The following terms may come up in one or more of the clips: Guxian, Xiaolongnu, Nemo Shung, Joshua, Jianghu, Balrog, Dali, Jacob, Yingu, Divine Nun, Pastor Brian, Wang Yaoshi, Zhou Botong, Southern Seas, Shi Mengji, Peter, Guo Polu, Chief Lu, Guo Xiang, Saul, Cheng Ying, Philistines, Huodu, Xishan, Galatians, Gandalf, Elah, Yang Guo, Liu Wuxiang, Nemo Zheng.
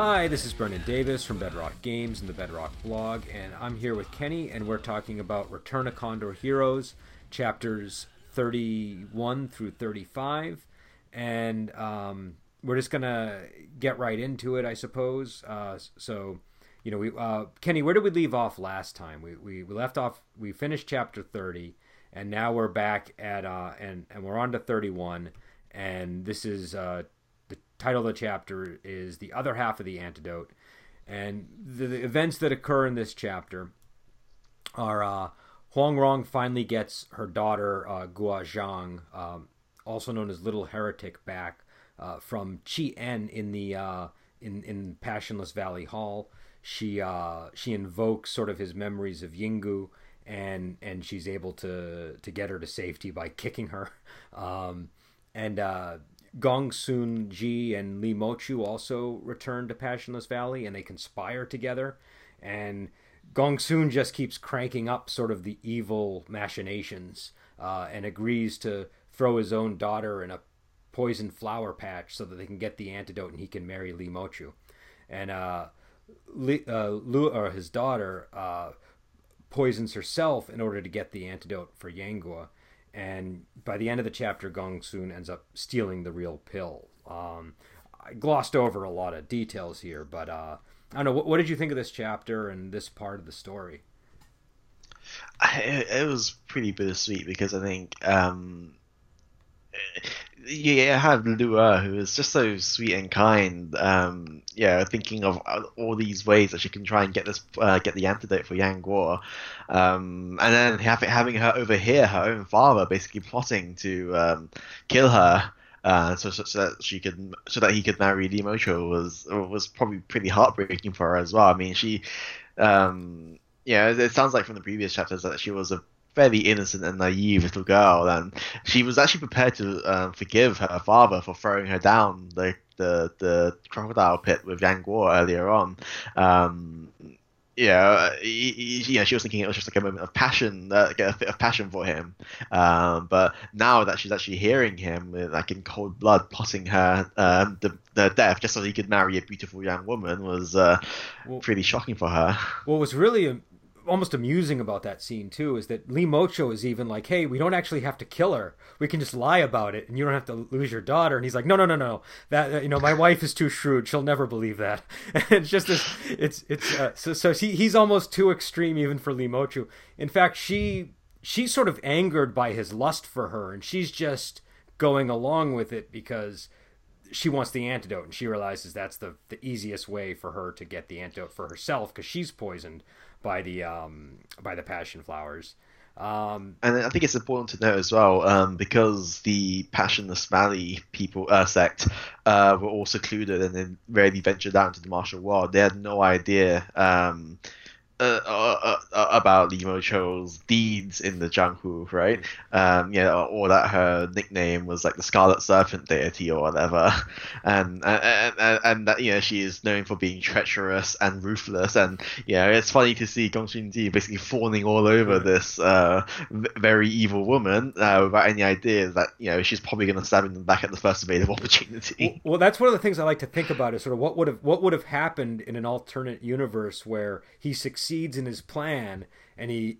Hi, this is Brendan Davis from Bedrock Games and the Bedrock Blog, and I'm here with Kenny, and we're talking about Return of Condor Heroes, chapters 31 through 35, and we're just going to get right into it, I suppose. So, you know, Kenny, where did we leave off last time? We left off, we finished chapter 30, and now we're back at, and we're on to 31, and this is... title of the chapter is The Other Half of the Antidote, and the events that occur in this chapter are Huang Rong finally gets her daughter Guo Xiang, also known as Little Heretic, back from Qian in the in Passionless Valley Hall. She invokes sort of his memories of Yingu, and she's able to get her to safety by kicking her, Gongsun Zhi and Li Mochou also return to Passionless Valley, and they conspire together. And Gongsun just keeps cranking up sort of the evil machinations and agrees to throw his own daughter in a poison flower patch so that they can get the antidote and he can marry Li Mochou. And Lu, or his daughter, poisons herself in order to get the antidote for Yang Guo. And by the end of the chapter, Gongsun ends up stealing the real pill. I glossed over a lot of details here, but I don't know. What did you think of this chapter and this part of the story? It was pretty bittersweet because I think, I had Lua, who is just so sweet and kind. Thinking of all these ways that she can try and get this, get the antidote for Yang Guo, and then having her overhear her own father basically plotting to kill her, so that he could marry Li Mochou was probably pretty heartbreaking for her as well. I mean, she, it sounds like from the previous chapters that she was a fairly innocent and naive little girl, and she was actually prepared to forgive her father for throwing her down the crocodile pit with Yang Guo earlier on. She was thinking it was just like a moment of passion, a bit of passion for him. But now that she's actually hearing him, like in cold blood, plotting her the death just so he could marry a beautiful young woman was pretty shocking for her. What was really almost amusing about that scene too is that Li Mochou is even like, hey, we don't actually have to kill her, we can just lie about it and you don't have to lose your daughter. And he's like, no, that, you know, my wife is too shrewd, she'll never believe that. And it's just this, so he's almost too extreme even for Li Mochou. In fact, she's sort of angered by his lust for her, and she's just going along with it because she wants the antidote, and she realizes that's the easiest way for her to get the antidote for herself because she's poisoned by the passion flowers. And I think it's important to note as well, because the Passionless Valley people, sect, were also clueless and then rarely ventured out into the martial world. They had no idea about Li Mochou's deeds in the Jianghu, right? Or that her nickname was like the Scarlet Serpent deity or whatever, and that, you know, she is known for being treacherous and ruthless, and it's funny to see Gongsun Zhi basically fawning all over this very evil woman without any idea that she's probably going to stab him back at the first available opportunity. Well, that's one of the things I like to think about is sort of what would have happened in an alternate universe where he succeeds in his plan, and he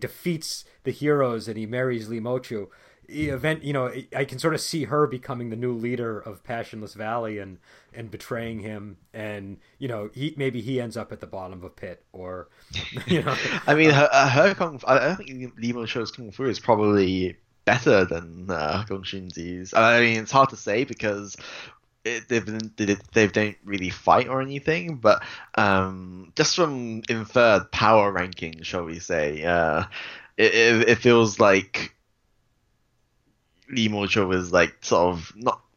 defeats the heroes and he marries Li Mochou. I can sort of see her becoming the new leader of Passionless Valley and betraying him, and he ends up at the bottom of a pit, or I mean, her kung fu, I think Li Mochou's kung fu is probably better than Gongsun Zhi's. I mean, it's hard to say because they don't really fight or anything, but just from inferred power ranking, shall we say, it feels like Li Mochou is like sort of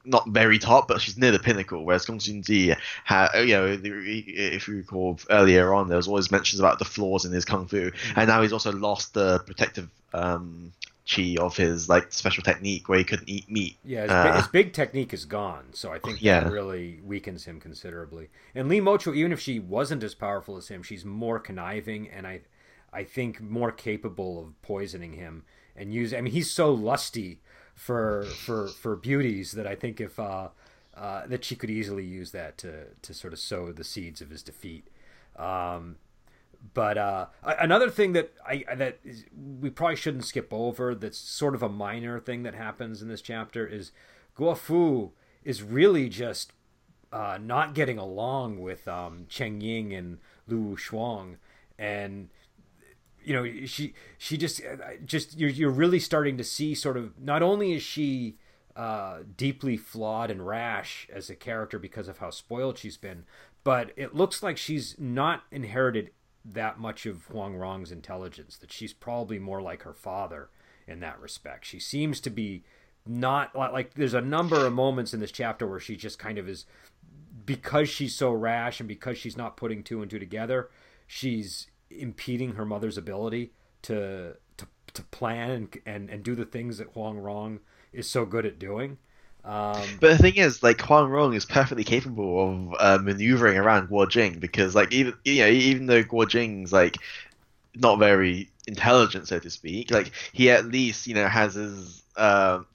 not very top, but she's near the pinnacle. Whereas Gongsun Zhi, if you recall earlier on, there was always mentions about the flaws in his kung fu, and now he's also lost the protective Qi of his like special technique where he couldn't eat meat. His big technique is gone, so I think that really weakens him considerably. And Li Mochou, even if she wasn't as powerful as him, she's more conniving and I think more capable of poisoning him he's so lusty for beauties that I think if that she could easily use that to sort of sow the seeds of his defeat. But another thing that we probably shouldn't skip over, that's sort of a minor thing that happens in this chapter, is Guo Fu is really just not getting along with Cheng Ying and Lu Shuang, and you know she just you're really starting to see sort of, not only is she deeply flawed and rash as a character because of how spoiled she's been, but it looks like she's not inherited that much of Huang Rong's intelligence, that she's probably more like her father in that respect. She seems to be not like, there's a number of moments in this chapter where she just kind of is, because she's so rash and because she's not putting two and two together, she's impeding her mother's ability to plan and do the things that Huang Rong is so good at doing. But the thing is, like, Huang Rong is perfectly capable of maneuvering around Guo Jing, because, like, even though Guo Jing's like not very intelligent, so to speak, like, he at least has his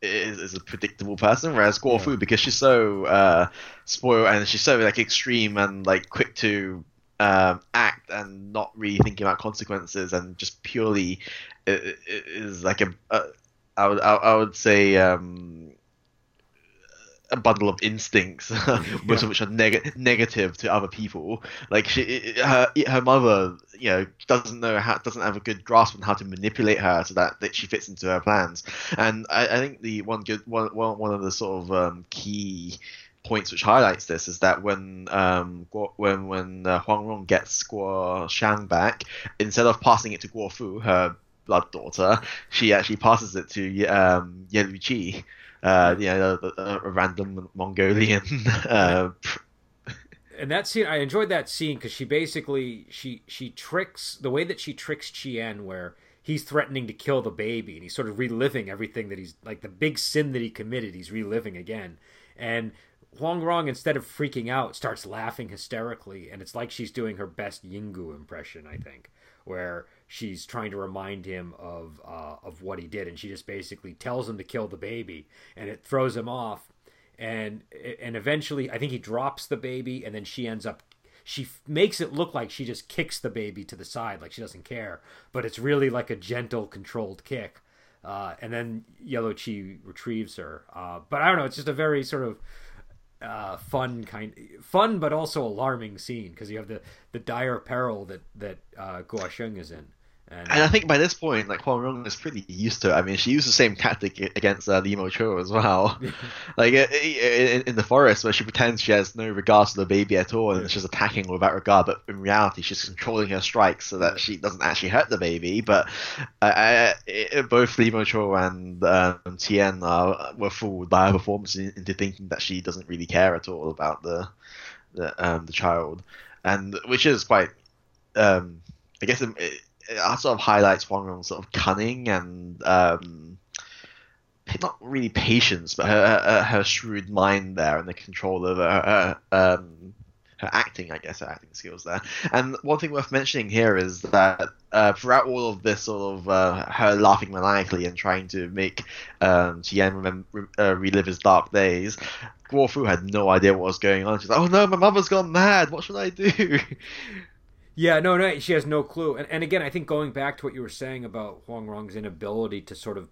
is a predictable person, whereas Guo Fu, because she's so spoiled and she's so like extreme and like quick to act and not really thinking about consequences, and just purely is like I would say. A bundle of instincts, which are negative to other people. Like her mother, doesn't have a good grasp on how to manipulate her so that she fits into her plans. And I think the one of the sort of key points which highlights this is that when Huang Rong gets Guo Shan back, instead of passing it to Guo Fu, her blood daughter, she actually passes it to Yelü Qi. A random Mongolian. And that scene, I enjoyed that scene because she basically she tricks, the way that she tricks Qian, where he's threatening to kill the baby, and he's sort of reliving everything that he's like, the big sin that he committed, he's reliving again. And Huang Rong, instead of freaking out, starts laughing hysterically, and it's like she's doing her best Yingu impression, I think, where she's trying to remind him of what he did, and she just basically tells him to kill the baby, and it throws him off, and eventually I think he drops the baby, and then she makes it look like she just kicks the baby to the side, like she doesn't care, but it's really like a gentle, controlled kick, and then Yelü Qi retrieves her. But I don't know, it's just a very sort of fun but also alarming scene, because you have the dire peril that Guo Xiang is in. And I think by this point, like, Huang Rong is pretty used to it. I mean, she used the same tactic against Li Mochou as well. Like, in the forest, where she pretends she has no regard for the baby at all, and she's attacking without regard, but in reality, she's controlling her strikes so that she doesn't actually hurt the baby. But both Li Mochou and Qian were fooled by her performance into thinking that she doesn't really care at all about the child. And which is quite... I guess... It sort of highlights Huang Rong's sort of cunning and not really patience, but her shrewd mind there, and the control over her acting, I guess, her acting skills there. And one thing worth mentioning here is that throughout all of this sort of her laughing maniacally and trying to make Qian relive his dark days, Guo Fu had no idea what was going on. She's like, "Oh no, my mother's gone mad. What should I do?" Yeah, no, she has no clue. And again, I think going back to what you were saying about Huang Rong's inability to sort of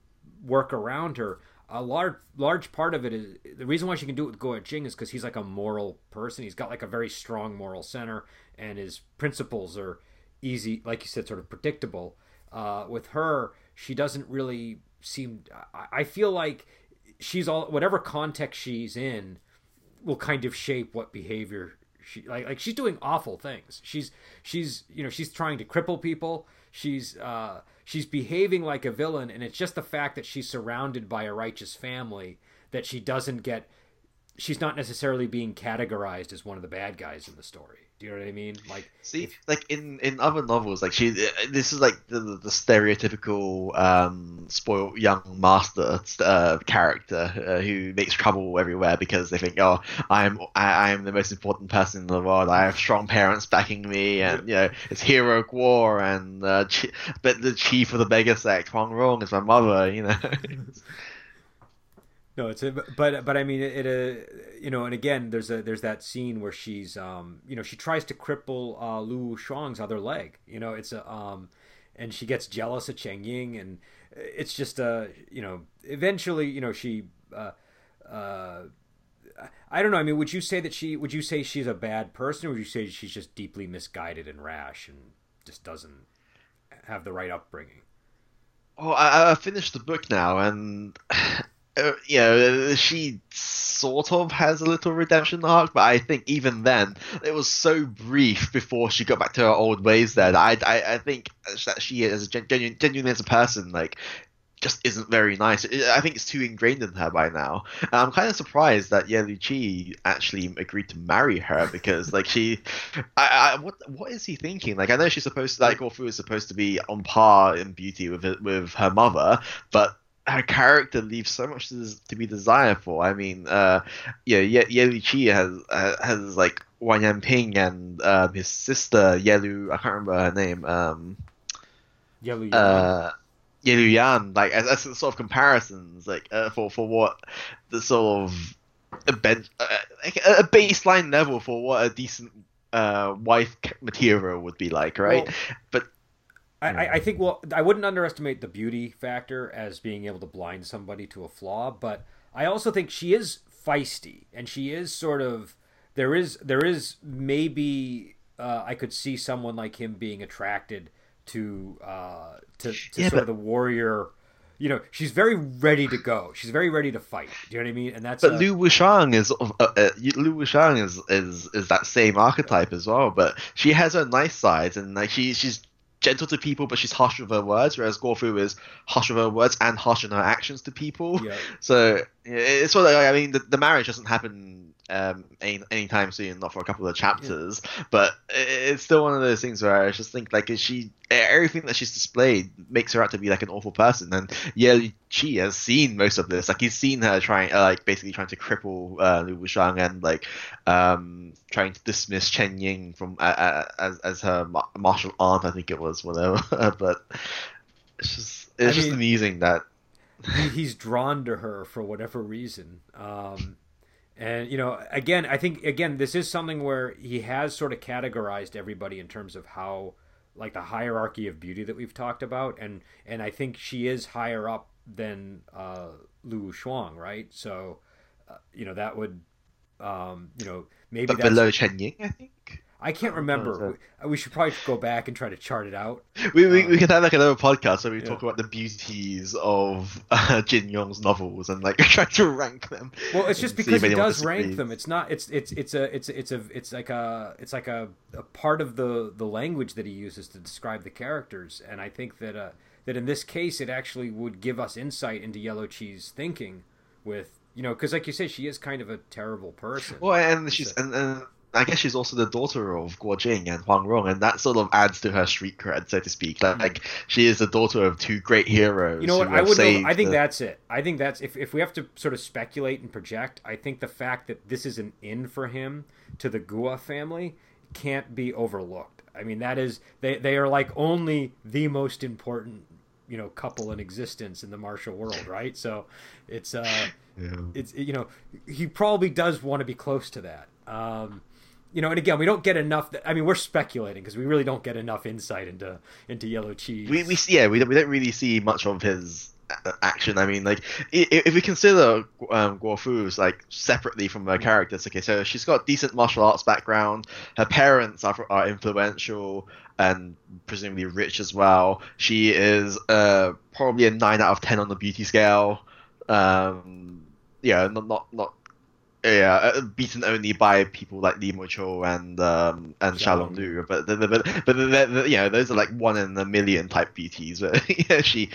work around her, a large part of it is, the reason why she can do it with Guo Jing is because he's like a moral person. He's got like a very strong moral center, and his principles are easy, like you said, sort of predictable. With her, she doesn't really seem... I feel like she's all... Whatever context she's in will kind of shape what behavior... She like she's doing awful things. She's she's trying to cripple people. She's behaving like a villain, and it's just the fact that she's surrounded by a righteous family that she doesn't get. She's not necessarily being categorized as one of the bad guys in the story. Do you know what I mean? Like, see, like in other novels, like this is like the stereotypical spoiled young master character who makes trouble everywhere because they think, "Oh, I am the most important person in the world. I have strong parents backing me, and it's hero Guo and but the chief of the beggar sect, Huang Rong, is my mother." No, it's a, but I mean it you know, and again there's that scene where she's you know, she tries to cripple Lu Shuang's other leg. You know, it's a and she gets jealous of Cheng Ying, and it's just you know, eventually, you know, she I don't know. I mean, would you say that she's a bad person, or would you say she's just deeply misguided and rash and just doesn't have the right upbringing? Oh, I finished the book now, and you know, she sort of has a little redemption arc, but I think even then it was so brief before she got back to her old ways there, that I think that she is genuinely as a person, like, just isn't very nice. I think it's too ingrained in her by now. And I'm kind of surprised that Yelü Qi actually agreed to marry her, because like what is he thinking? Like, I know she's supposed to, like, Guo Fu is supposed to be on par in beauty with her mother, but her character leaves so much to be desired for. I mean, yeah, Yelü Qi has like Wang Yanping and his sister Yelü. I can't remember her name. Yelü Yan. Yelü Yan, like, as sort of comparisons, like, for what the sort of a baseline level for what a decent wife material would be like, right? Well, but I think, well, I wouldn't underestimate the beauty factor as being able to blind somebody to a flaw, but I also think she is feisty, and she is sort of, there is maybe I could see someone like him being attracted to sort of the warrior, you know. She's very ready to go. She's very ready to fight. Do you know what I mean? And that's. But Liu Wuxiang is that same archetype as well. But she has her nice sides, and like she's gentle to people, but she's harsh with her words. Whereas Guo Fu is harsh with her words and harsh in her actions to people. Yeah. So it's sort of like, I mean, the marriage doesn't happen anytime soon, not for a couple of chapters, but it's still one of those things where I just think, like, everything that she's displayed makes her out to be like an awful person, and Yelü Qi has seen most of this. Like, he's seen her basically trying to cripple Liu Wuxiang, and like trying to dismiss Cheng Ying from as her martial aunt, I think it was, whatever. But it's just amazing that he's drawn to her for whatever reason. And, you know, again, I think, this is something where he has sort of categorized everybody in terms of how, like, the hierarchy of beauty that we've talked about. And I think she is higher up than Lu Shuang, right? So, you know, that would, you know, maybe but that's... below Chen Ying, I think? I can't remember. We should probably go back and try to chart it out. We could have like another podcast where we talk about the beauties of Jin Yong's novels and like try to rank them. Well, it's just because he does rank them. It's not. It's like a part of the language that he uses to describe the characters. And I think that that in this case, it actually would give us insight into Yelü Qi's thinking, with, you know, because like you say, she is kind of a terrible person. Well, and she's and I guess she's also the daughter of Guo Jing and Huang Rong, and that sort of adds to her street cred, so to speak. Like she is the daughter of two great heroes. You know what? That's it. I think that's if we have to sort of speculate and project. I think the fact that this is an in for him to the Guo family can't be overlooked. I mean, that is they are like only the most important, you know, couple in existence in the martial world, right? So it's it's, you know, he probably does want to be close to that. You know, and again, we don't get enough. I mean, we're speculating because we really don't get enough insight into Yelü Qi. We don't really see much of his action. I mean, like if we consider Guo Fu's like separately from her characters, okay, so she's got decent martial arts background. Her parents are influential and presumably rich as well. She is probably a 9 out of 10 on the beauty scale. Yeah, not. Yeah, beaten only by people like Li Mochou and Xiaolongnu, but you know, those are like 1 in a million type beauties. But yeah, she's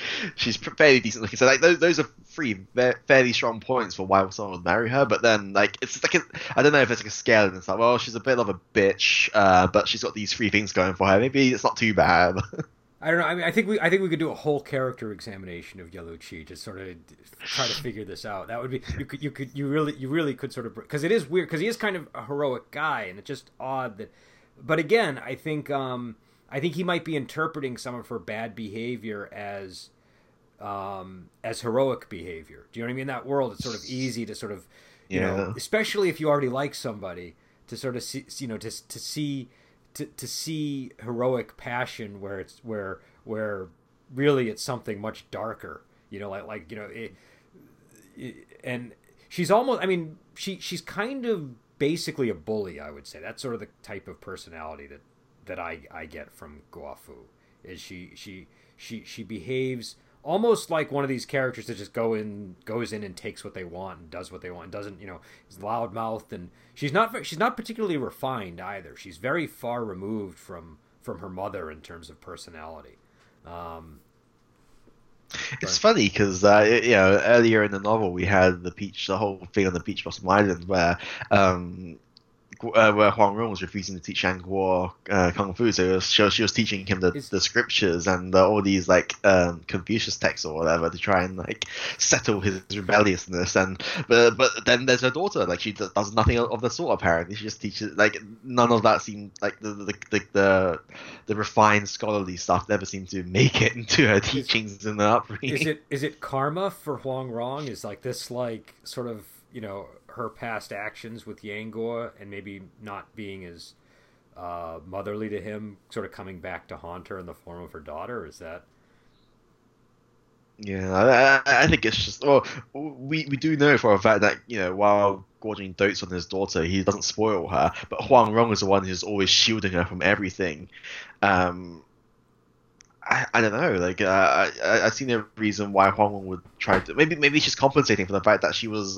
fairly decent looking. So like those are 3 fairly strong points for why someone would marry her. But then like it's like I don't know if it's like a scale and it's like, well, she's a bit of a bitch, but she's got these 3 things going for her. Maybe it's not too bad. I don't know. I mean, I think we could do a whole character examination of Yelü Qi to sort of try to figure this out. That would be you really could sort of, because it is weird, because he is kind of a heroic guy, and it's just odd that. But again, I think he might be interpreting some of her bad behavior as as heroic behavior. Do you know what I mean? In that world, it's sort of easy to sort of, you know, especially if you already like somebody, to sort of see, you know, to see heroic passion where it's where really it's something much darker. You know, like you know, and she's almost. I mean, she's kind of basically a bully. I would say that's sort of the type of personality that I get from Guo Fu. Is she behaves almost like one of these characters that just goes in and takes what they want and does what they want and doesn't, you know, is loudmouthed, and she's not particularly refined either. She's very far removed from her mother in terms of personality. It's funny because you know, earlier in the novel we had the whole thing on the Peach Blossom Island where Huang Rong was refusing to teach Yang Guo Kung Fu, so she was teaching him the scriptures and all these like Confucius texts or whatever to try and like settle his rebelliousness. And but then there's her daughter, like she does nothing of the sort apparently. She just teaches, like none of that seemed like the refined scholarly stuff never seemed to make it into her teachings and her upbringing. Is it karma for Huang Rong? Is like this like sort of, you know, her past actions with Yang Guo and maybe not being as motherly to him sort of coming back to haunt her in the form of her daughter? Is that... Yeah, I think it's just... Well, we do know for a fact that, you know, while Guo Jing dotes on his daughter, he doesn't spoil her, but Huang Rong is the one who's always shielding her from everything. I don't know. Like I see no reason why Huang Rong would try to... Maybe she's compensating for the fact that she was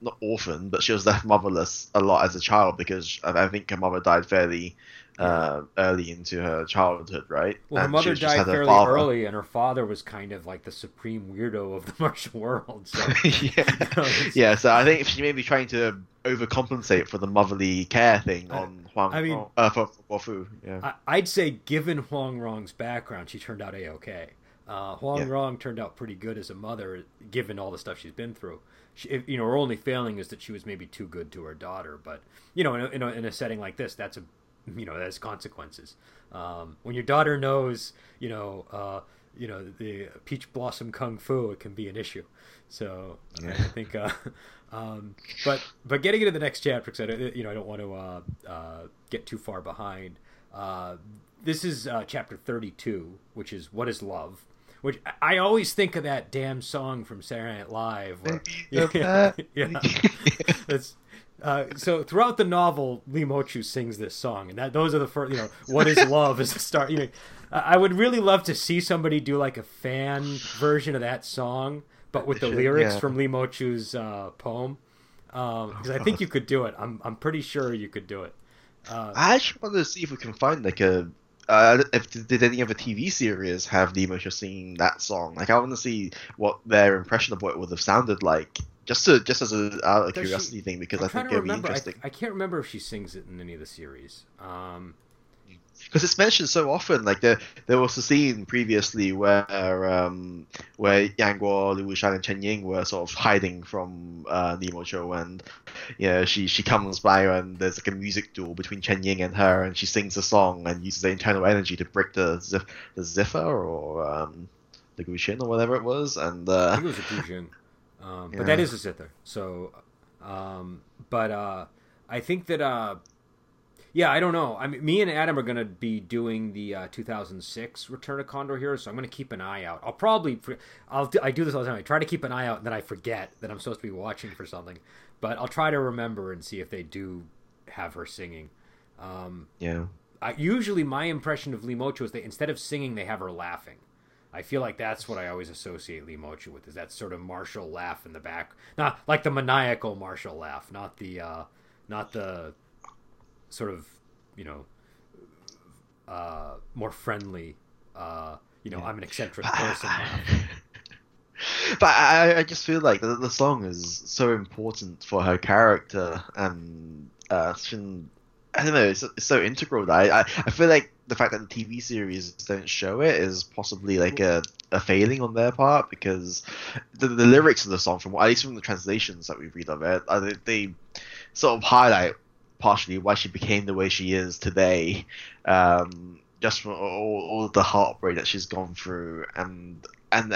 not orphaned, but she was left motherless a lot as a child, because I think her mother died fairly early into her childhood, right? Well, her mother died fairly early, and her father was kind of like the supreme weirdo of the martial world. So, yeah. You know, yeah, so I think she may be trying to overcompensate for the motherly care thing on Huang Rong. For Guo Fu. Yeah. I'd say given Huang Rong's background, she turned out A-okay. Huang Rong turned out pretty good as a mother, given all the stuff she's been through. She, you know, her only failing is that she was maybe too good to her daughter. But you know, in a setting like this, that's a, you know, that has consequences. When your daughter knows, you know, the peach blossom kung fu, it can be an issue. So yeah. I think, but getting into the next chapter, because I don't want to get too far behind. This is chapter 32, which is "What Is Love." Which I always think of that damn song from Saturday Night Live. Where, so throughout the novel, Li Mochou sings this song, and those are the first. You know, "What Is Love" is the start. You know, I would really love to see somebody do like a fan version of that song, but with the lyrics from Li Mochou's poem, because I think you could do it. I'm pretty sure you could do it. I actually wanted to see if we can find like a. Did any other TV series have Li Mochou singing that song? Like, I want to see what their impression of what it would have sounded like, just as a curiosity thing, because I think it would be interesting. I can't remember if she sings it in any of the series. Because it's mentioned so often. Like there was a scene previously where Yang Guo, Liu Wuxiang, and Cheng Ying were sort of hiding from Li Mochou, and you know, she comes by and there's like a music duel between Cheng Ying and her, and she sings a song and uses the internal energy to break the Zephyr or the Guxian or whatever it was. And I think it was a Guxian, but that is a Zither. So, I think that. Yeah, I don't know. I mean, me and Adam are going to be doing the 2006 Return of Condor Heroes, so I'm going to keep an eye out. I do this all the time. I try to keep an eye out, and then I forget that I'm supposed to be watching for something. But I'll try to remember and see if they do have her singing. Usually my impression of Li Mochou is that instead of singing, they have her laughing. I feel like that's what I always associate Li Mochou with, is that sort of martial laugh in the back. Not like the maniacal martial laugh, not the sort of, you know, more friendly, I'm an eccentric person. But I just feel like the song is so important for her character, and I don't know, it's so integral that I feel like the fact that the TV series don't show it is possibly like a failing on their part, because the lyrics of the song, from at least from the translations that we read of it, they sort of highlight partially why she became the way she is today, just for all the heartbreak that she's gone through. And and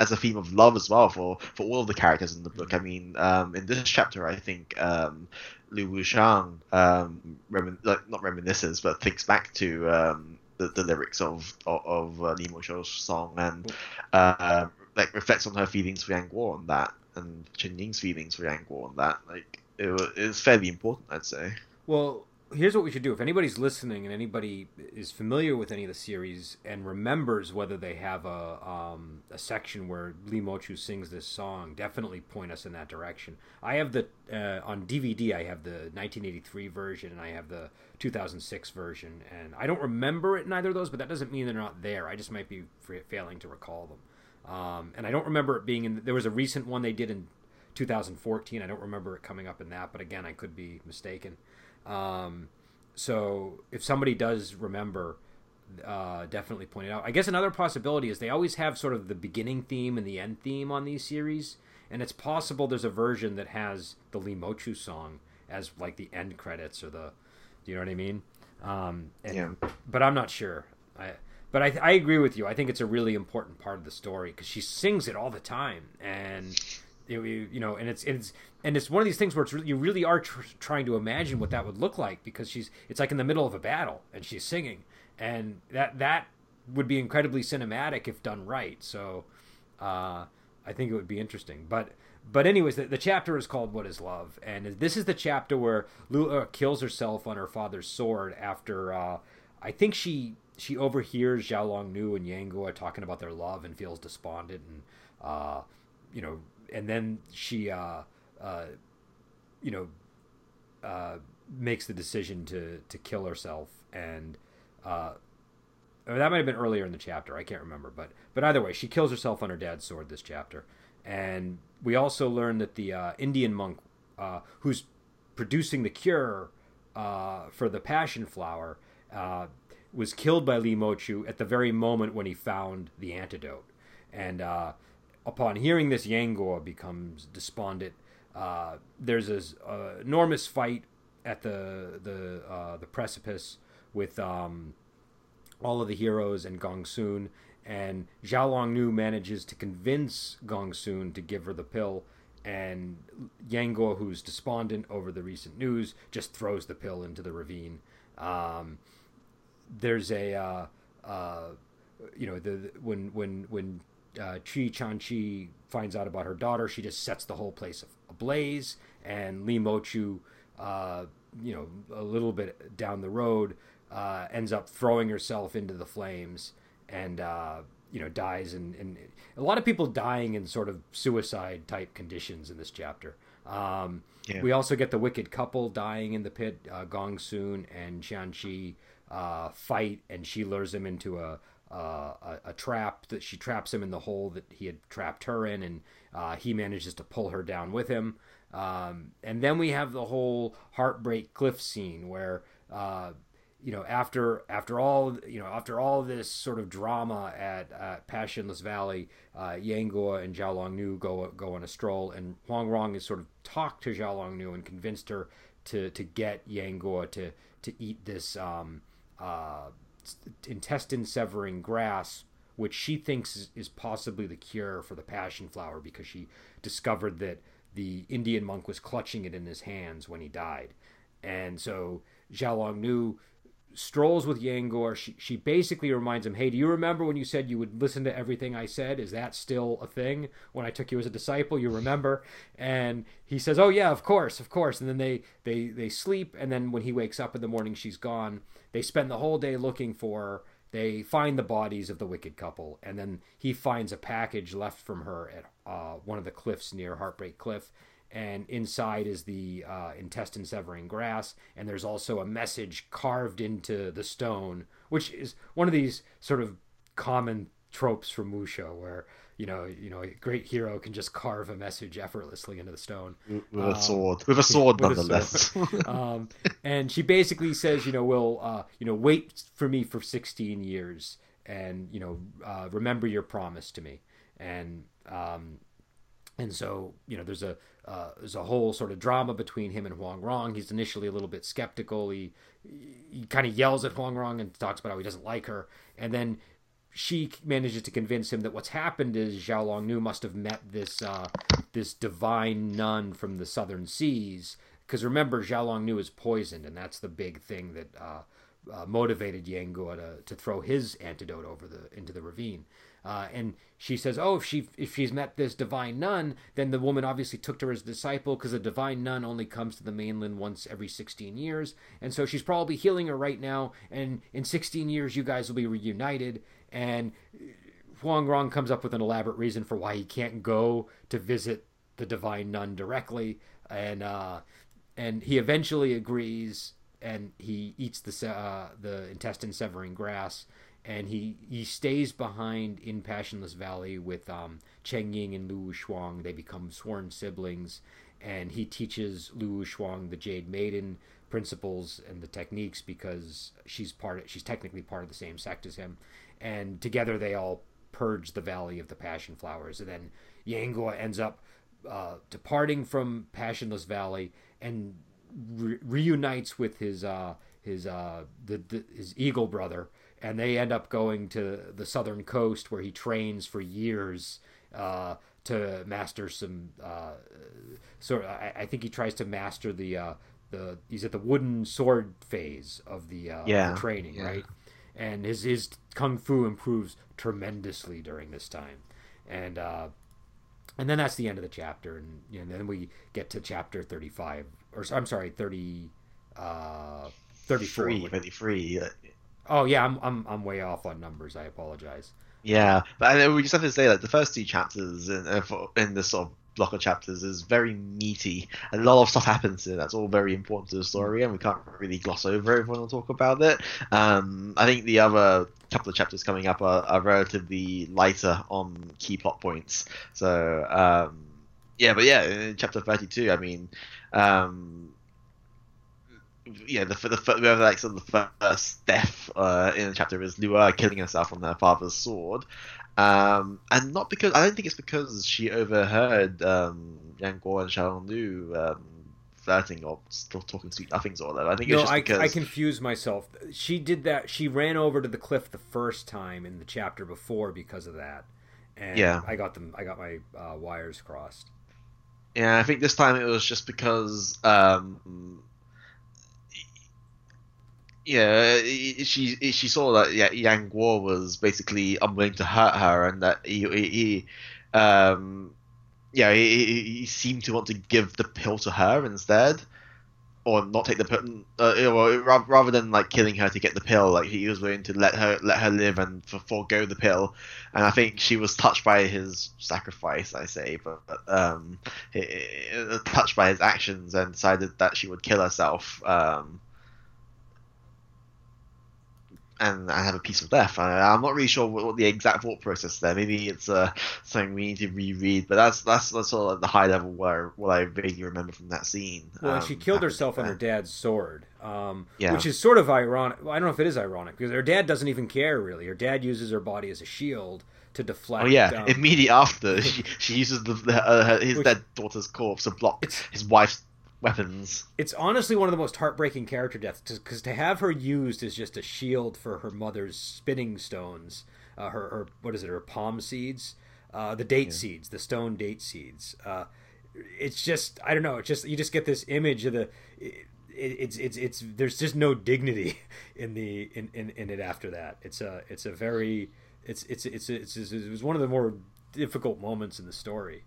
as a theme of love as well for all of the characters in the book. I mean, in this chapter, I think Liu Wuxiang thinks back to the lyrics of Li Mochou's song and reflects on her feelings for Yang Guo on that, and Cheng Ying's feelings for Yang Guo on that. Like, it's fairly important, I'd say. Well, here's what we should do. If anybody's listening and anybody is familiar with any of the series and remembers whether they have a section where Li Mochou sings this song, definitely point us in that direction. I have the on DVD, I have the 1983 version and I have the 2006 version, and I don't remember it in either of those, but that doesn't mean they're not there. I just might be failing to recall them. And I don't remember it being in. There was a recent one they did in 2014. I don't remember it coming up in that, but again, I could be mistaken. So if somebody does remember, definitely point it out. I guess another possibility is they always have sort of the beginning theme and the end theme on these series, and it's possible there's a version that has the Li Mochou song as like the end credits or the, you know what I mean? But I'm not sure. But I agree with you. I think it's a really important part of the story because she sings it all the time, and it's one of these things where it's really, you really are trying to imagine what that would look like, because it's like in the middle of a battle and she's singing, and that would be incredibly cinematic if done right. So I think it would be interesting. But anyways, the chapter is called "What Is Love," and this is the chapter where Lua kills herself on her father's sword after I think she overhears Zhao Longnu and Yang Guo talking about their love and feels despondent and And then she, makes the decision to kill herself. And that might have been earlier in the chapter. I can't remember. But either way, she kills herself on her dad's sword this chapter. And we also learn that the Indian monk who's producing the cure for the passion flower was killed by Li Mochou at the very moment when he found the antidote. And... upon hearing this, Yang Guo becomes despondent. There's this enormous fight at the precipice with all of the heroes and Gongsun, and Zhao Longnu manages to convince Gongsun to give her the pill, and Yang Guo, who's despondent over the recent news, just throws the pill into the ravine. There's a when Qi Chanchi finds out about her daughter, she just sets the whole place ablaze, and Li Mochou, a little bit down the road, ends up throwing herself into the flames and, dies. And a lot of people dying in sort of suicide type conditions in this chapter. We also get the wicked couple dying in the pit. Gongsun and Chanchi fight, and she lures him into a trap that she traps him in the hole that he had trapped her in, and he manages to pull her down with him. And then we have the whole Heartbreak Cliff scene where, after all this sort of drama at Passionless Valley, Yang Guo and Zhao Longnu go on a stroll, and Huang Rong has sort of talked to Zhao Longnu and convinced her to get Yang Guo to eat this intestine-severing grass, which she thinks is possibly the cure for the passion flower, because she discovered that the Indian monk was clutching it in his hands when he died. And so Zhao Longnu strolls with Yang Guo. She basically reminds him, hey, do you remember when you said you would listen to everything I said? Is that still a thing? When I took you as a disciple, you remember? And he says, oh yeah, of course. And then they sleep, and then when he wakes up in the morning, she's gone. They spend the whole day looking for her. They find the bodies of the wicked couple, and then he finds a package left from her at one of the cliffs near Heartbreak Cliff, and inside is the intestine-severing grass, and there's also a message carved into the stone, which is one of these sort of common tropes from Wuxia, where a great hero can just carve a message effortlessly into the stone with a sword. And she basically says, wait for me for 16 years, and remember your promise to me, and so there's a whole sort of drama between him and Huang Rong. He's initially a little bit skeptical. He kind of yells at Huang Rong and talks about how he doesn't like her, and then she manages to convince him that what's happened is Zhao Longnu must have met this this divine nun from the southern seas. Because remember, Zhao Longnu is poisoned, and that's the big thing that motivated Yang Guo to throw his antidote over into the ravine. And she says, oh, if she's met this divine nun, then the woman obviously took to her as a disciple, because the divine nun only comes to the mainland once every 16 years. And so she's probably healing her right now. And in 16 years, you guys will be reunited. And Huang Rong comes up with an elaborate reason for why he can't go to visit the divine nun directly. And he eventually agrees, and he eats the intestine-severing grass. And he stays behind in Passionless Valley with Cheng Ying and Lu Shuang. They become sworn siblings, and he teaches Lu Shuang the Jade Maiden principles and the techniques, because she's technically part of the same sect as him. And together they all purge the Valley of the Passion Flowers. And then Yang Guo ends up departing from Passionless Valley and reunites with his eagle brother. And they end up going to the southern coast, where he trains for years to master some. I think he tries to master the. He's at the wooden sword phase of the training, right? And his kung fu improves tremendously during this time, and then that's the end of the chapter, and then we get to chapter 35, or I'm sorry, 34. 33. Oh yeah, I'm way off on numbers. I apologize. Yeah, but we just have to say that the first two chapters in this sort of block of chapters is very meaty. A lot of stuff happens here that's all very important to the story, and we can't really gloss over it if we want to talk about it. I think the other couple of chapters coming up are relatively lighter on key plot points. So in chapter 32, I mean. The first death in the chapter is Lu killing herself from her father's sword, and not because I don't think it's because she overheard Yang Guo and Xiaolongnu flirting or still talking sweet nothings or whatever. I think I confused myself. She did that. She ran over to the cliff the first time in the chapter before because of that, and I got my wires crossed. Yeah, I think this time it was just because. She saw that Yang Guo was basically unwilling to hurt her, and that he seemed to want to give the pill to her instead, or not take the pill, rather than like killing her to get the pill. Like he was willing to let her live and forego the pill, and I think she was touched by his sacrifice. I say, but touched by his actions, and decided that she would kill herself. And I have a piece of death. I'm not really sure what the exact thought process there. Maybe it's something we need to reread. But that's sort of the high level what I vaguely remember from that scene. Well, she killed herself on her dad's sword, which is sort of ironic. Well, I don't know if it is ironic, because her dad doesn't even care, really. Her dad uses her body as a shield to deflect. Oh yeah, immediately after she uses his dead daughter's corpse to block his wife's weapons. It's honestly one of the most heartbreaking character deaths, because to have her used as just a shield for her mother's spinning stones, her palm seeds, the date seeds, the stone date seeds. It's just, I don't know. It's just, you just get this image of it's there's just no dignity in it after that. It was one of the more difficult moments in the story.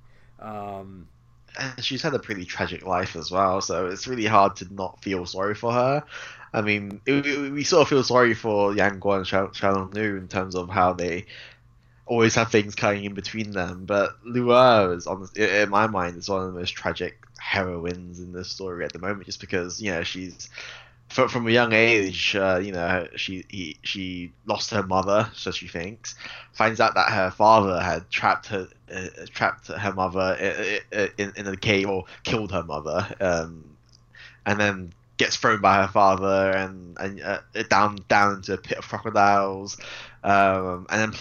And she's had a pretty tragic life as well, so it's really hard to not feel sorry for her. I mean, we sort of feel sorry for Yang Guo and Xiaolongnu in terms of how they always have things coming in between them, but Lu is, in my mind, is one of the most tragic heroines in this story at the moment, just because, she's... From a young age, she lost her mother, so she thinks. Finds out that her father had trapped her mother in a cave, or killed her mother, and then gets thrown by her father and down into a pit of crocodiles, and then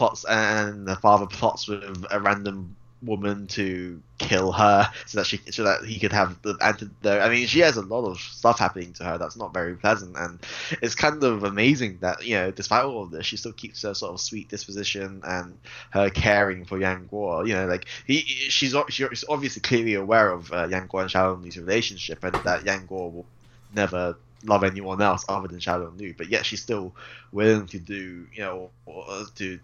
the father plots with a random woman to kill her so that he could have the antidote. I mean, she has a lot of stuff happening to her that's not very pleasant, and it's kind of amazing that, you know, despite all of this, she still keeps her sort of sweet disposition and her caring for Yang Guo. You know, like, she's obviously clearly aware of Yang Guo and Xiaolongnu's relationship, and that Yang Guo will never love anyone else other than Xiaolongnu, but yet she's still willing to do, you know, to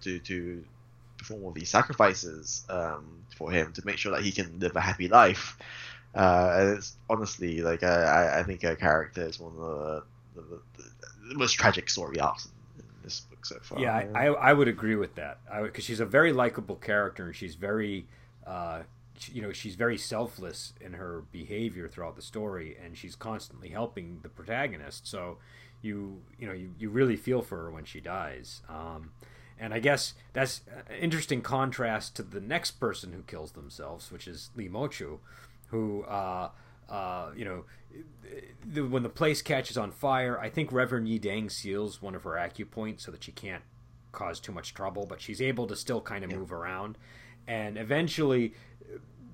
perform all these sacrifices for him to make sure that he can live a happy life. And it's honestly, like, I think her character is one of the most tragic story arcs in this book so far. Yeah, I would agree with that, because she's a very likable character, and she's very she's very selfless in her behavior throughout the story, and she's constantly helping the protagonist. So you really feel for her when she dies. And I guess that's an interesting contrast to the next person who kills themselves, which is Li Mochou, who, when the place catches on fire, I think Reverend Yideng seals one of her acupoints so that she can't cause too much trouble, but she's able to still kind of move around. And eventually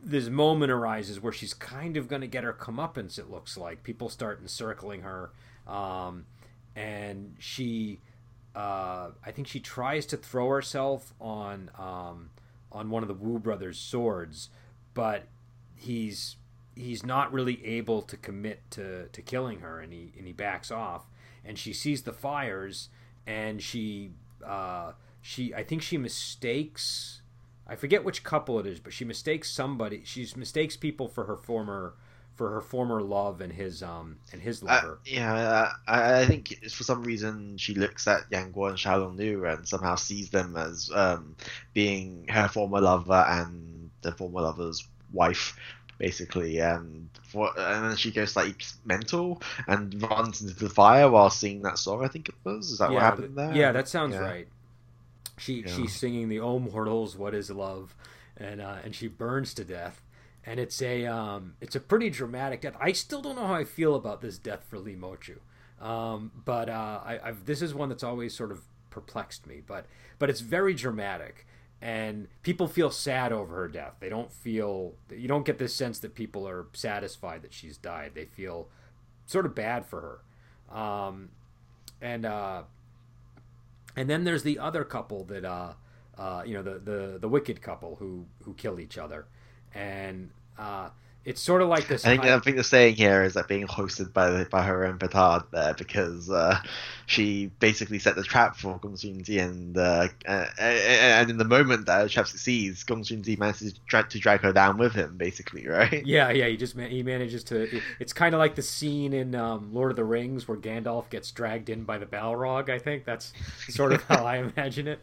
this moment arises where she's kind of going to get her comeuppance, it looks like. People start encircling her, and she... I think she tries to throw herself on one of the Wu brothers' swords, but he's not really able to commit to killing her, and he backs off. And she sees the fires, and she mistakes, I forget which couple it is, but she mistakes somebody. She mistakes people for her former love and his lover. I think it's for some reason she looks at Yang Guo and Xiaolongnu and somehow sees them as being her former lover and the former lover's wife, basically. And then she goes like mental and runs into the fire while singing that song, I think it was. Is that what happened there? Yeah, that sounds right. She's singing the "Oh Mortals, What Is Love," and she burns to death. And it's a pretty dramatic death. I still don't know how I feel about this death for Li Mochou, but this is one that's always sort of perplexed me. But it's very dramatic, and people feel sad over her death. They don't feel, you don't get this sense that people are satisfied that she's died. They feel sort of bad for her, and then there's the other couple that the wicked couple who kill each other. And it's sort of like this. I think the saying here is that being hosted by her own petard there, because she basically set the trap for Gongsun Zhi, and in the moment that the trap succeeds, Gongsun Zhi manages to drag her down with him, basically, right? Yeah. He manages to. It's kind of like the scene in Lord of the Rings where Gandalf gets dragged in by the Balrog. I think that's sort of how I imagine it.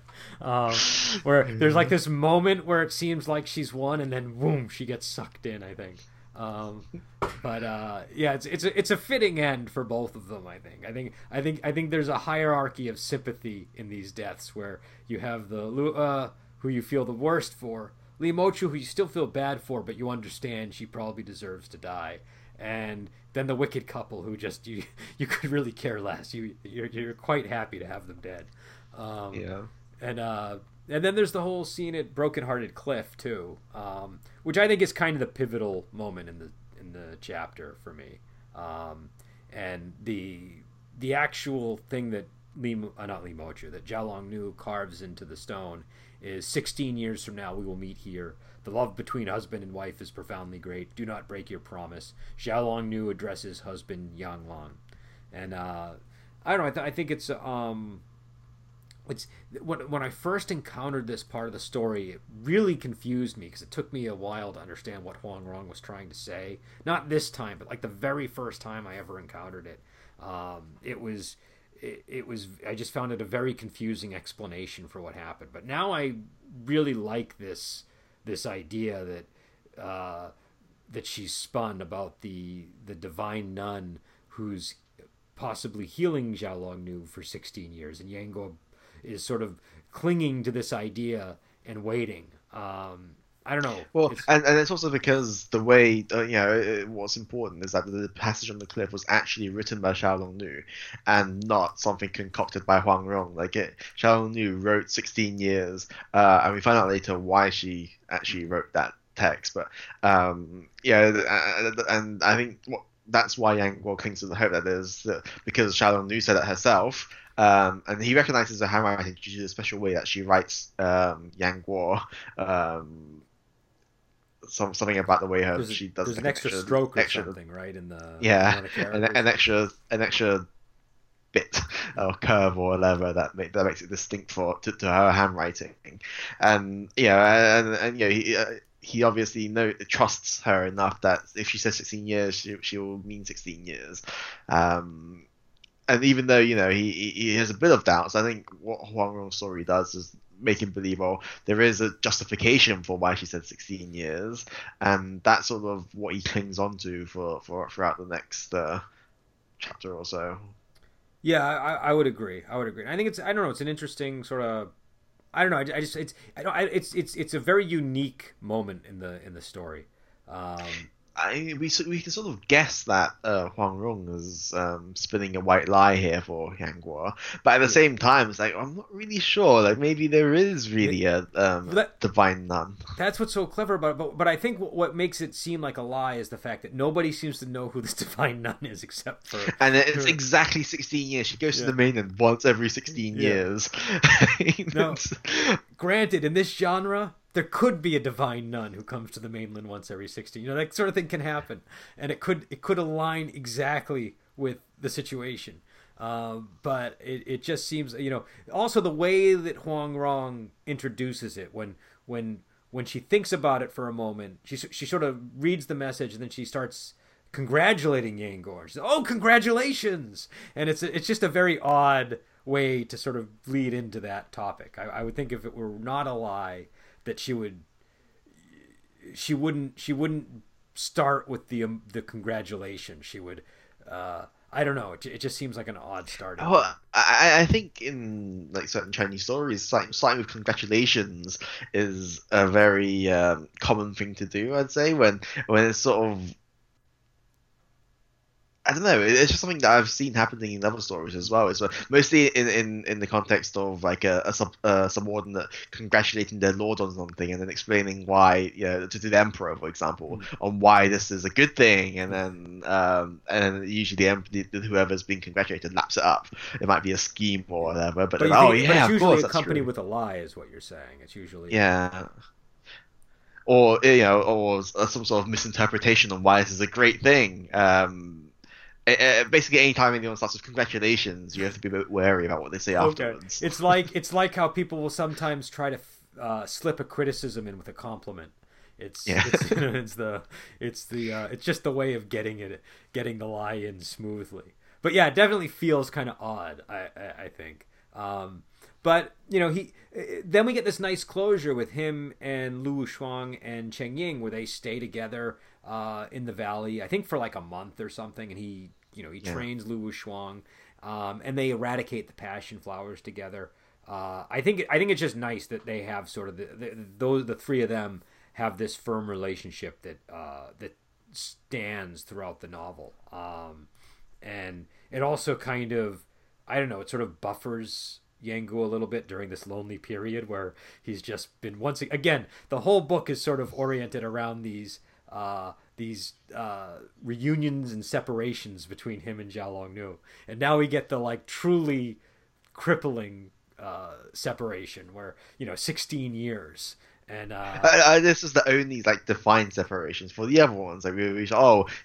Where there's like this moment where it seems like she's won, and then boom, she gets sucked in, I think. It's a fitting end for both of them. I think there's a hierarchy of sympathy in these deaths, where you have the who you feel the worst for, Li Mochou, who you still feel bad for, but you understand she probably deserves to die, and then the wicked couple who just you could really care less. You're quite happy to have them dead. And then there's the whole scene at Broken Hearted Cliff too, which I think is kind of the pivotal moment in the chapter for me. And the actual thing that that Zhao Longnu carves into the stone is, 16 years from now we will meet here. The love between husband and wife is profoundly great. Do not break your promise. Zhao Longnu addresses husband Yang Long, and I don't know. I think it's. It's when I first encountered this part of the story, it really confused me, because it took me a while to understand what Huang Rong was trying to say. Not this time, but like the very first time I ever encountered it, I just found it a very confusing explanation for what happened. But now I really like this idea that she's spun about the divine nun who's possibly healing Xiaolongnu for 16 years, and Yang Guo is sort of clinging to this idea and waiting. I don't know. Well, and it's also because the way, what's important is that the passage on the cliff was actually written by Xiaolongnu and not something concocted by Huang Rong. Like, Xiaolongnu wrote 16 years, and we find out later why she actually wrote that text. But, and I think that's why Yang Guo clings to the hope that there's, because Xiaolongnu said it herself. And he recognizes her handwriting due to the special way that she writes Yang Guo. Something about the way she does. There's like an extra stroke or something, right? In the an extra bit or curve or whatever that makes it distinct to her handwriting. And he obviously trusts her enough that if she says 16 years, she will mean 16 years. And even though, he has a bit of doubts, I think what Huang Rong's story does is make him believe, there is a justification for why she said 16 years. And that's sort of what he clings on to throughout the next chapter or so. Yeah, I would agree. I think it's an interesting sort of, it's a very unique moment in the story. We can sort of guess that Huang Rong is spinning a white lie here for Yang Guo, but at the same time, it's like, I'm not really sure. Like, maybe there is really a divine nun. That's what's so clever about it. But I think what makes it seem like a lie is the fact that nobody seems to know who this divine nun is except for. And it's exactly 16 years. She goes to the mainland once every 16 years. No, granted, in this genre, there could be a divine nun who comes to the mainland once every 16. That sort of thing can happen, and it could align exactly with the situation. But it just seems, also the way that Huang Rong introduces it, when she thinks about it for a moment, she sort of reads the message and then she starts congratulating Yang Guo. She says, "Oh, congratulations!" And it's just a very odd way to sort of lead into that topic. I would think if it were not a lie, that she wouldn't start with the congratulations. She would, it just seems like an odd starting. Oh, I think in like certain Chinese stories, starting with congratulations is a very common thing to do. I'd say when it's sort of, I don't know. It's just something that I've seen happening in other stories as well. It's mostly in the context of like a subordinate congratulating their lord on something and then explaining why, to the emperor, for example, on why this is a good thing, and then usually whoever's being congratulated laps it up. It might be a scheme or whatever, but it's usually accompanied with a lie, is what you're saying. It's usually or some sort of misinterpretation on why this is a great thing. Basically, any time anyone starts with congratulations, you have to be a bit wary about what they say afterwards. It's like how people will sometimes try to slip a criticism in with a compliment. It's just the way of getting the lie in smoothly. But yeah, it definitely feels kind of odd. I think. But then we get this nice closure with him and Lu Shuang and Cheng Ying, where they stay together in the valley, I think for like a month or something, and he trains Lu Wuxiang, and they eradicate the passion flowers together. I think it's just nice that they have sort of the three of them have this firm relationship that stands throughout the novel, and it also kind of, it sort of buffers Yang Guo a little bit during this lonely period where he's just been the whole book is sort of oriented around these reunions and separations between him and Xiaolongnu, and now we get the like truly crippling separation where 16 years, and this is the only like defined separations. For the other ones, like maybe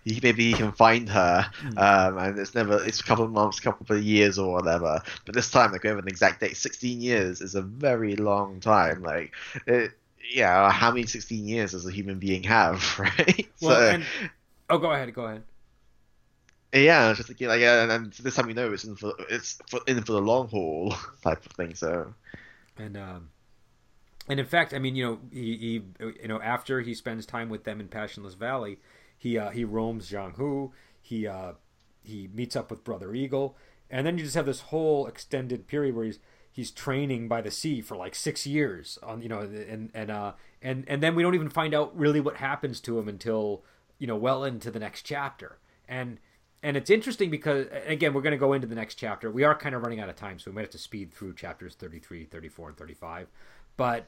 he can find her, and it's a couple of months, couple of years or whatever. But this time, like, we have an exact date. 16 years is a very long time. Like it. Yeah, how many 16 years does a human being have, right? Well, go ahead. Yeah, I was just thinking, and this time it's in for the long haul type of thing. So, and in fact, he after he spends time with them in Passionless Valley, he roams Jianghu, he meets up with Brother Eagle, and then you just have this whole extended period where he's. he's training by the sea for like 6 years on, you know, and then we don't even find out really what happens to him until, you know, well into the next chapter. And it's interesting because, again, we're going to go into the next chapter. We are kind of running out of time, so we might have to speed through chapters 33, 34, and 35. But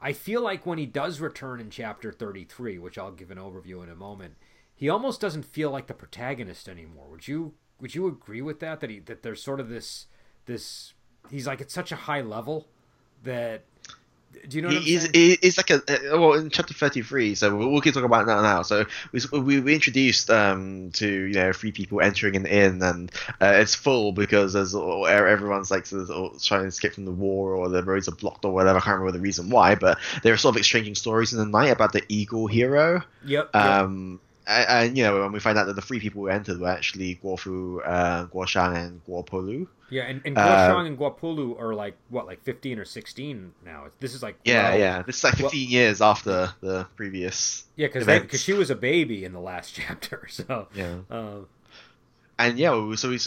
I feel like when he does return in chapter 33, which I'll give an overview in a moment, he almost doesn't feel like the protagonist anymore. Would you agree with that? That there's sort of this he's like at such a high level that. Do you know what I'm saying? It's like in chapter 33, so we can talk about that now. So we introduced to, you know, three people entering an inn, and it's full because there's everyone's like sort of trying to escape from the war, or the roads are blocked or whatever. I can't remember the reason why, but they're sort of exchanging stories in the night about the eagle hero. Yep. And, you know, when we find out that the three people who entered were actually Guo Fu, Guo Shan, and Guo Polu. Yeah, and Guo Xiang and Guo Polu are like, what, like 15 or 16 now? This is like... Yeah, yeah. This is like 15 years after the previous... Yeah, because she was a baby in the last chapter, so... Yeah. And yeah, so these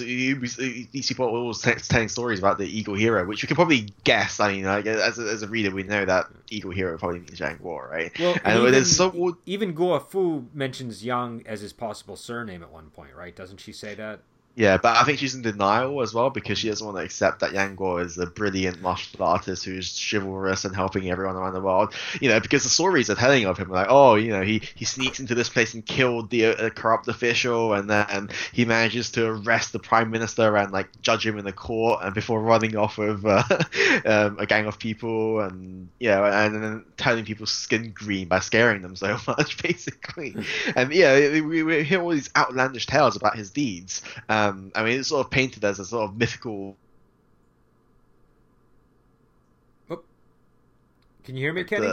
people are always telling stories about the eagle hero, which we can probably guess. I mean, like, as a reader, we know that eagle hero probably means Yang Guo, right? Well, and even Guo Fu mentions Yang as his possible surname at one point, right? Doesn't she say that? Yeah, but I think she's in denial as well, because she doesn't want to accept that Yang Guo is a brilliant martial artist who's chivalrous and helping everyone around the world. You know, because the stories are telling of him, like, oh, you know, he sneaks into this place and killed the corrupt official, and then he manages to arrest the prime minister and, like, judge him in the court, and before running off with a gang of people, and, you know, and then turning people's skin green by scaring them so much, basically. And, yeah, we hear all these outlandish tales about his deeds. I mean, it's sort of painted as a sort of mythical... Oh. Can you hear me, Kenny?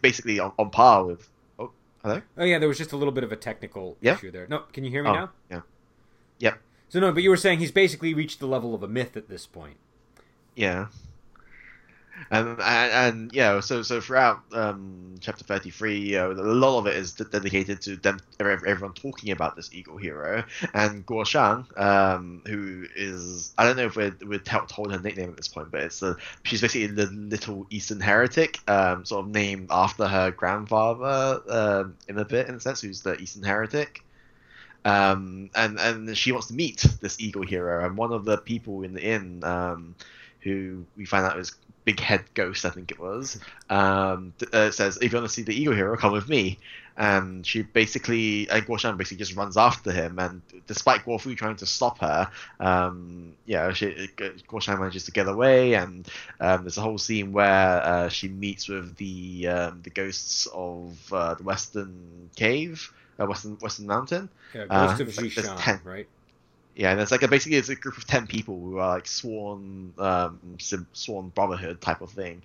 Basically on par with... Oh, hello? Oh, yeah, there was just a little bit of a technical issue there. No, can you hear me now? Yeah. Yep. So, no, but you were saying he's basically reached the level of a myth at this point. Yeah. And yeah, so throughout chapter 33, a lot of it is dedicated to them, everyone talking about this eagle hero. And Guo Shan, who is, I don't know if we're told her nickname at this point, but it's she's basically the little Eastern Heretic, sort of named after her grandfather in a bit, in a sense, who's the Eastern Heretic. And she wants to meet this eagle hero, and one of the people in the inn, who we find out is Big Head Ghost, I think it was, says, if you want to see the eagle hero, come with me. And she basically, Guo Shan basically just runs after him, and despite Guo Fu trying to stop her, Guo Shan manages to get away, and there's a whole scene where she meets with the ghosts of the Western Cave, Western Mountain. Yeah, Ghost of Xishan, like, right? Yeah, and it's a group of 10 people who are like sworn brotherhood type of thing.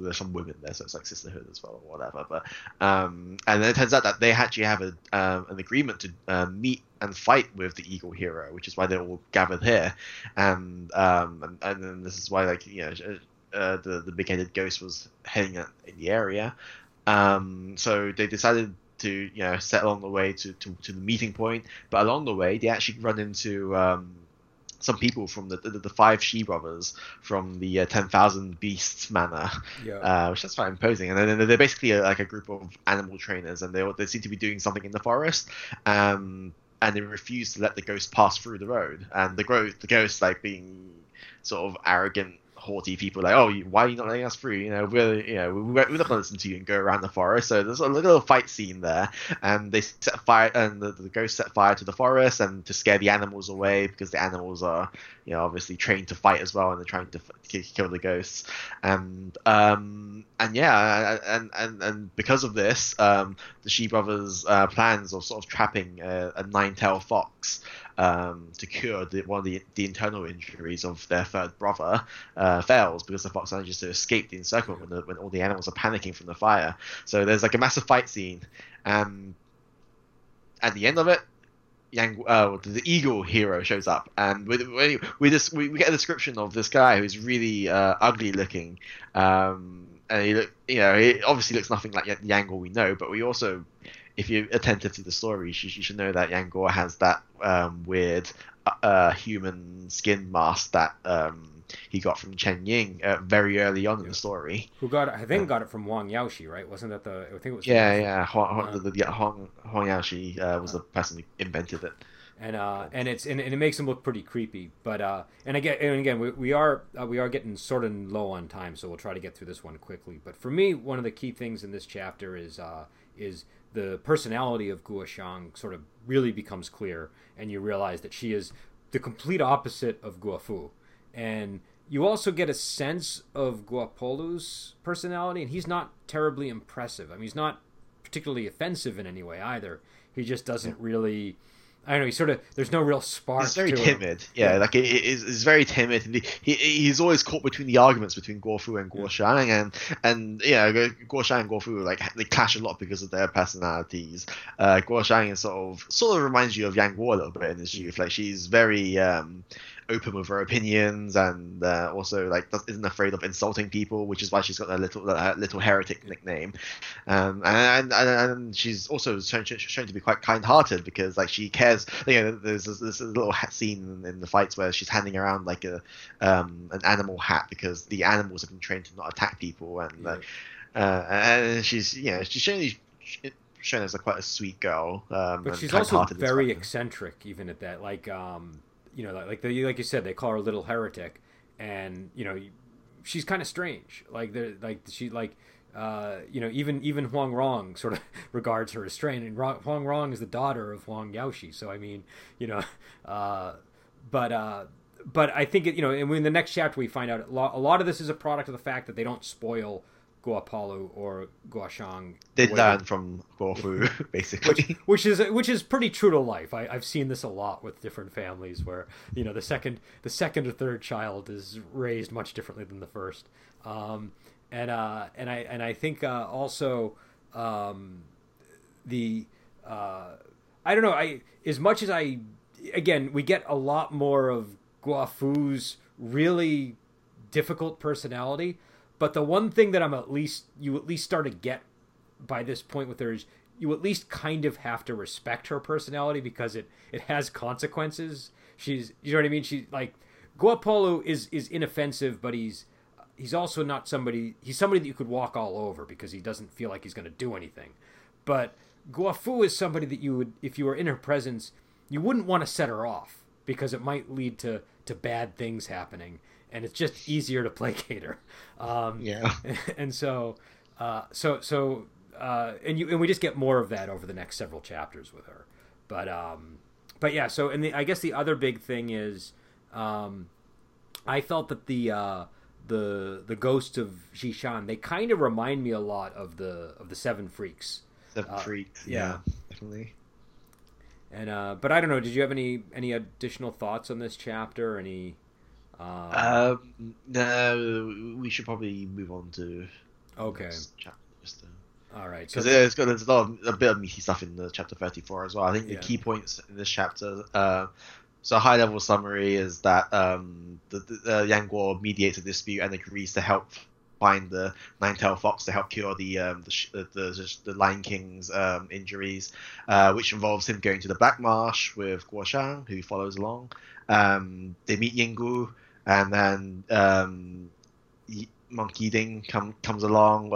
There's some women there, so it's like sisterhood as well, or whatever. But and then it turns out that they actually have an agreement to meet and fight with the eagle hero, which is why they're all gathered here. And then this is why, like, you know, the big-headed ghost was heading out in the area. So they decided to, you know, settle on the way to the meeting point, but along the way they actually run into some people from the Five She Brothers from the 10,000 Beasts Manor, which is quite imposing. And then they're basically like a group of animal trainers, and they seem to be doing something in the forest. And they refuse to let the ghost pass through the road. And the ghost, like, being sort of arrogant, haughty people, like, oh, why are you not letting us through? You know, we're not going to listen to you and go around the forest. So there's a little fight scene there, and they set fire, and the ghosts set fire to the forest, and to scare the animals away, because the animals are, you know, obviously trained to fight as well, and they're trying to kill the ghosts. And because of this, the She Brothers' plans of sort of trapping a Nine-tailed Fox to cure one of the internal injuries of their third brother fails, because the fox manages to escape the encirclement when all the animals are panicking from the fire. So there's like a massive fight scene. At the end of it, the eagle hero shows up, and we get a description of this guy who's really ugly looking. And he obviously looks nothing like Yang Guo we know, but we also, if you're attentive to the story, you should know that Yang Guo has that weird human skin mask that he got from Cheng Ying very early on in the story. Who got? I think got it from Wang Yaoshi, right? Wasn't that the? I think it was. Huang Yaoshi was the person who invented it. And it makes him look pretty creepy. But and again we are getting sort of low on time, so we'll try to get through this one quickly. But for me, one of the key things in this chapter is the personality of Guo Xiang sort of really becomes clear, and you realize that she is the complete opposite of Guo Fu, and you also get a sense of Guo Polu's personality, and he's not terribly impressive. I mean, he's not particularly offensive in any way either. He just doesn't really. I don't know. He sort of there's no real spark. He's very timid. Yeah, like he's very timid, and he's always caught between the arguments between Guo Fu and Guo Xiang, and yeah, Guo Xiang and Guo Fu like they clash a lot because of their personalities. Guo Xiang is sort of reminds you of Yang Guo a little bit in this youth. Like she's very open with her opinions, and also like isn't afraid of insulting people, which is why she's got that little heretic nickname. And she's also shown to be quite kind-hearted because like she cares. You know, there's this little scene in the fights where she's handing around like a an animal hat because the animals have been trained to not attack people, and she's shown as quite a sweet girl. But she's also very eccentric, even at that. Like like you said, they call her Little Heretic, and you know, she's kind of strange. Even Huang Rong sort of regards her as strange, and Huang Rong is the daughter of Huang Yaoshi. So I mean, but I think and in the next chapter we find out a lot of this is a product of the fact that they don't spoil Guo Palu or Guo Xiang. They learn from Guo Fu, basically, which is pretty true to life. I've seen this a lot with different families where the second or third child is raised much differently than the first. And I think we get a lot more of Guo Fu's really difficult personality, but the one thing that you at least start to get by this point with her is you at least kind of have to respect her personality because it has consequences. You know what I mean? She's like Guo Polu is inoffensive, but he's also not somebody... He's somebody that you could walk all over because he doesn't feel like he's going to do anything. But Guo Fu is somebody that you would... If you were in her presence, you wouldn't want to set her off because it might lead to bad things happening. And it's just easier to placate her. And so... And we just get more of that over the next several chapters with her. But I guess the other big thing is... I felt that the ghosts of Xishan, they kind of remind me a lot of the Seven Freaks. Yeah, definitely. And but I don't know. Did you have any additional thoughts on this chapter? No, we should probably move on to this chapter. All right, because there's a bit of meaty stuff in the chapter 34 as well. I think the key points in this chapter. So a high-level summary is that Yang Guo mediates a dispute and agrees to help find the Nine-tailed Fox to help cure the Lion King's injuries, which involves him going to the Black Marsh with Guo Xiang, who follows along. They meet Yingu, and then Monk Yideng comes along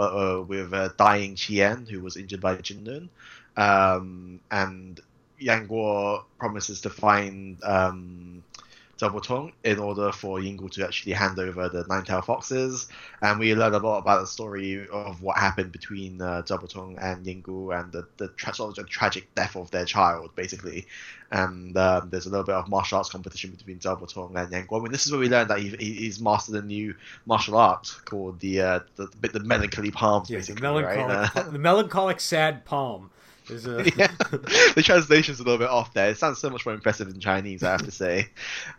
with dying Qian, who was injured by Jin Nun, and Yang Guo promises to find Zhou Botong in order for Yingu to actually hand over the Nine-tailed Foxes, and we learn a lot about the story of what happened between Zhou Botong and Yingu and the tragic death of their child, basically. And there's a little bit of martial arts competition between Zhou Botong and Yang Guo. I mean, this is where we learn that he's mastered a new martial art called the Melancholic Palm, basically. The Melancholic Sad Palm. The translation's a little bit off there. It sounds so much more impressive in Chinese, I have to say.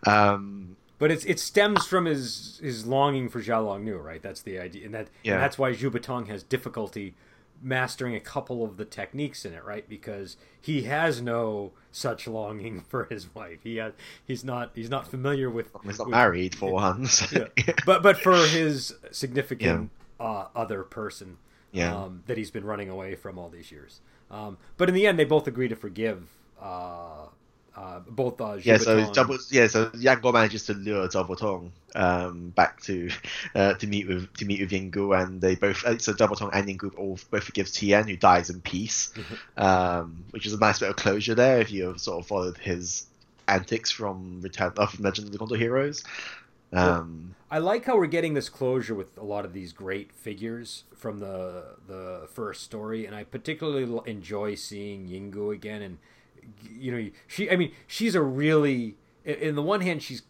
But it stems from his longing for Zhao Longnu, right? That's the idea, and that's why Zhou Botong has difficulty mastering a couple of the techniques in it, right? Because he has no such longing for his wife. He's not familiar with. He's not married for once. But for his significant other person, that he's been running away from all these years. But in the end, they both agree to forgive both So Yang Guo manages to lure Zhou Botong back to meet with Yingu, and they both Zhou Botong and Yingu both forgives Qian, who dies in peace, which is a nice bit of closure there if you have sort of followed his antics from from Legend of the Condor Heroes. I like how we're getting this closure with a lot of these great figures from the first story, and I particularly enjoy seeing Yingu again. And she's a really, in the one hand, she's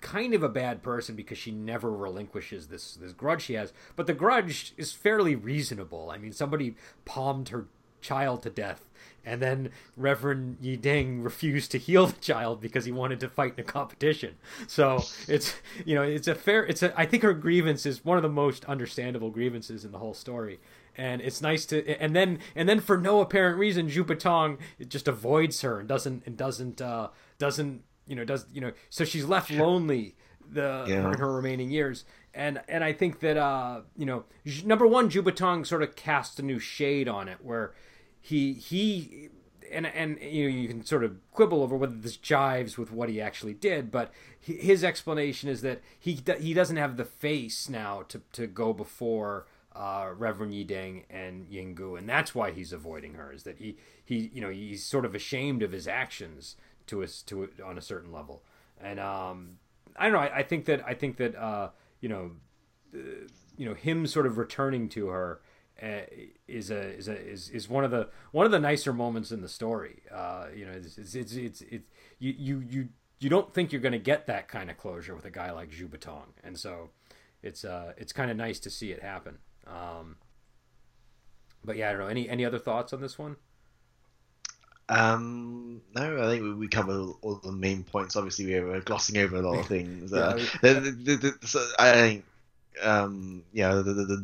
kind of a bad person because she never relinquishes this grudge she has, but the grudge is fairly reasonable. I mean, somebody palmed her child to death, and then Reverend Yideng refused to heal the child because he wanted to fight in a competition. So I think her grievance is one of the most understandable grievances in the whole story. And it's nice and then for no apparent reason, Zhou Botong just avoids her and doesn't, so she's left lonely in her remaining years. And I think that, number one, Zhou Botong sort of casts a new shade on it, where he you can sort of quibble over whether this jives with what he actually did, but his explanation is that he doesn't have the face now to go before Reverend Yideng and Yingu, and that's why he's avoiding her, is that he's sort of ashamed of his actions on a certain level. And I don't know, I think that him sort of returning to her is one of the nicer moments in the story. You don't think you're going to get that kind of closure with a guy like Zhou Botong, and so it's kind of nice to see it happen. But yeah, I don't know. Any other thoughts on this one? No, I think we covered all the main points. Obviously, we were glossing over a lot of things. I think. The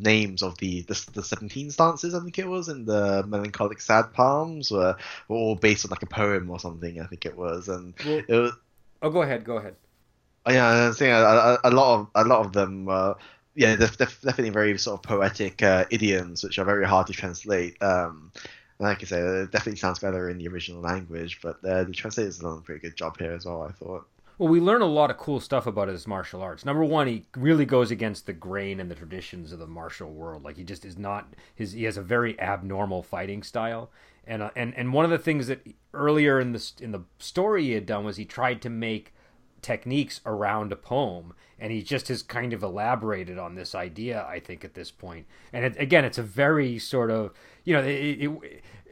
names of the 17 stances, I think it was, and the Melancholic Sad Palms were all based on like a poem or something, I think it was. And go ahead. Yeah, I was saying a lot of them. They're definitely very sort of poetic idioms, which are very hard to translate. And like I say, it definitely sounds better in the original language, but the translators have done a pretty good job here as well, I thought. Well, we learn a lot of cool stuff about his martial arts. Number one, he really goes against the grain and the traditions of the martial world. Like, he just is not his. He has a very abnormal fighting style, and one of the things that earlier in the story he had done was he tried to make techniques around a poem, and he just has kind of elaborated on this idea, I think, at this point. And it's a very sort of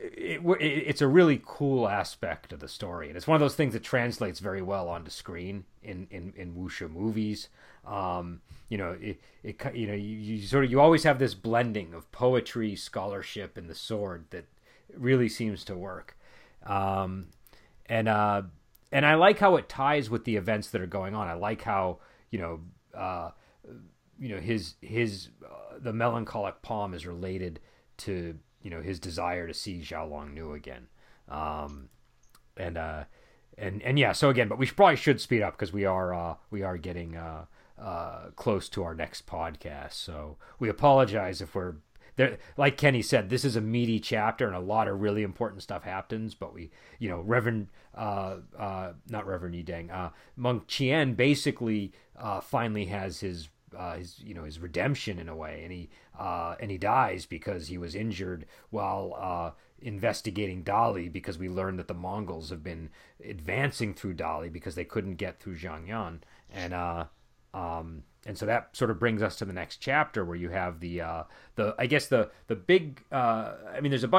it's a really cool aspect of the story, and it's one of those things that translates very well onto screen in wuxia movies. You always have this blending of poetry, scholarship, and the sword that really seems to work. And I like how it ties with the events that are going on. I like how his the Melancholic Palm is related to his desire to see Xiaolongnu again, and so again, but we probably should speed up because we are getting close to our next podcast. So we apologize if we're there. Like Kenny said, this is a meaty chapter and a lot of really important stuff happens. But we, Monk Qian basically finally has his redemption in a way, and he dies because he was injured while investigating Dali, because we learned that the Mongols have been advancing through Dali because they couldn't get through Xiangyan, and so that sort of brings us to the next chapter, where you have there's a bunch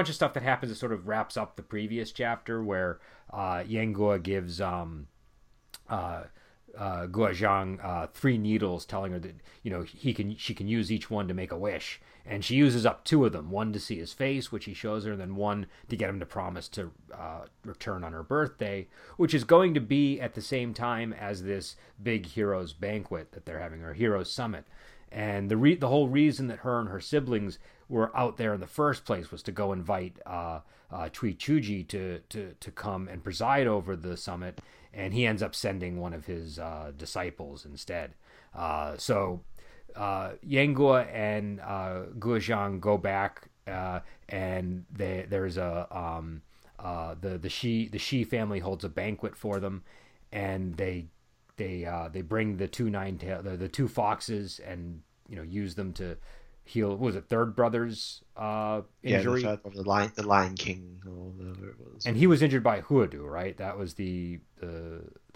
of stuff that happens that sort of wraps up the previous chapter, where Yang Guo gives Guo Xiang three needles, telling her that she can use each one to make a wish, and she uses up two of them, one to see his face, which he shows her, and then one to get him to promise to return on her birthday, which is going to be at the same time as this big heroes banquet that they're having, or heroes summit. And the whole reason that her and her siblings were out there in the first place was to go invite Cui Chuji to come and preside over the summit, and he ends up sending one of his disciples instead. So Yang Guo and Guo Xiang go back, and there's a the Shi family holds a banquet for them, and they bring the two two foxes, and use them to heal. What was it, third brother's injury? Yeah, the Lion King, or whatever it was. And he was injured by Huodu, right? That was the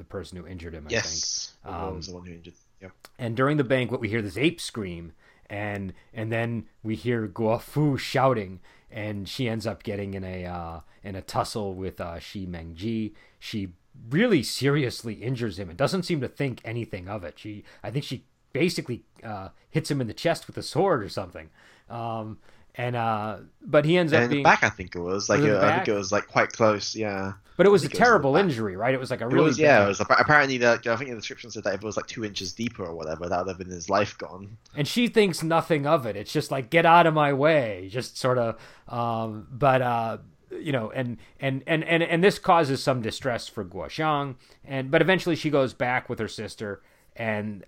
person who injured him. Yes, I think. Was the one who injured. Yep. And during the banquet, we hear this ape scream, and then we hear Guo Fu shouting, and she ends up getting in a tussle with Shi Mengji. She really seriously injures him and doesn't seem to think anything of it. I think she basically hits him in the chest with a sword or something, but he ends up being in the back. I think it was quite close, yeah. But it was a terrible injury, right? It was like a really bad... yeah. It was apparently I think the description said that if it was like 2 inches deeper or whatever, that would have been his life gone. And she thinks nothing of it. It's just like, get out of my way, just sort of. And this causes some distress for Guo Xiang, but eventually she goes back with her sister. And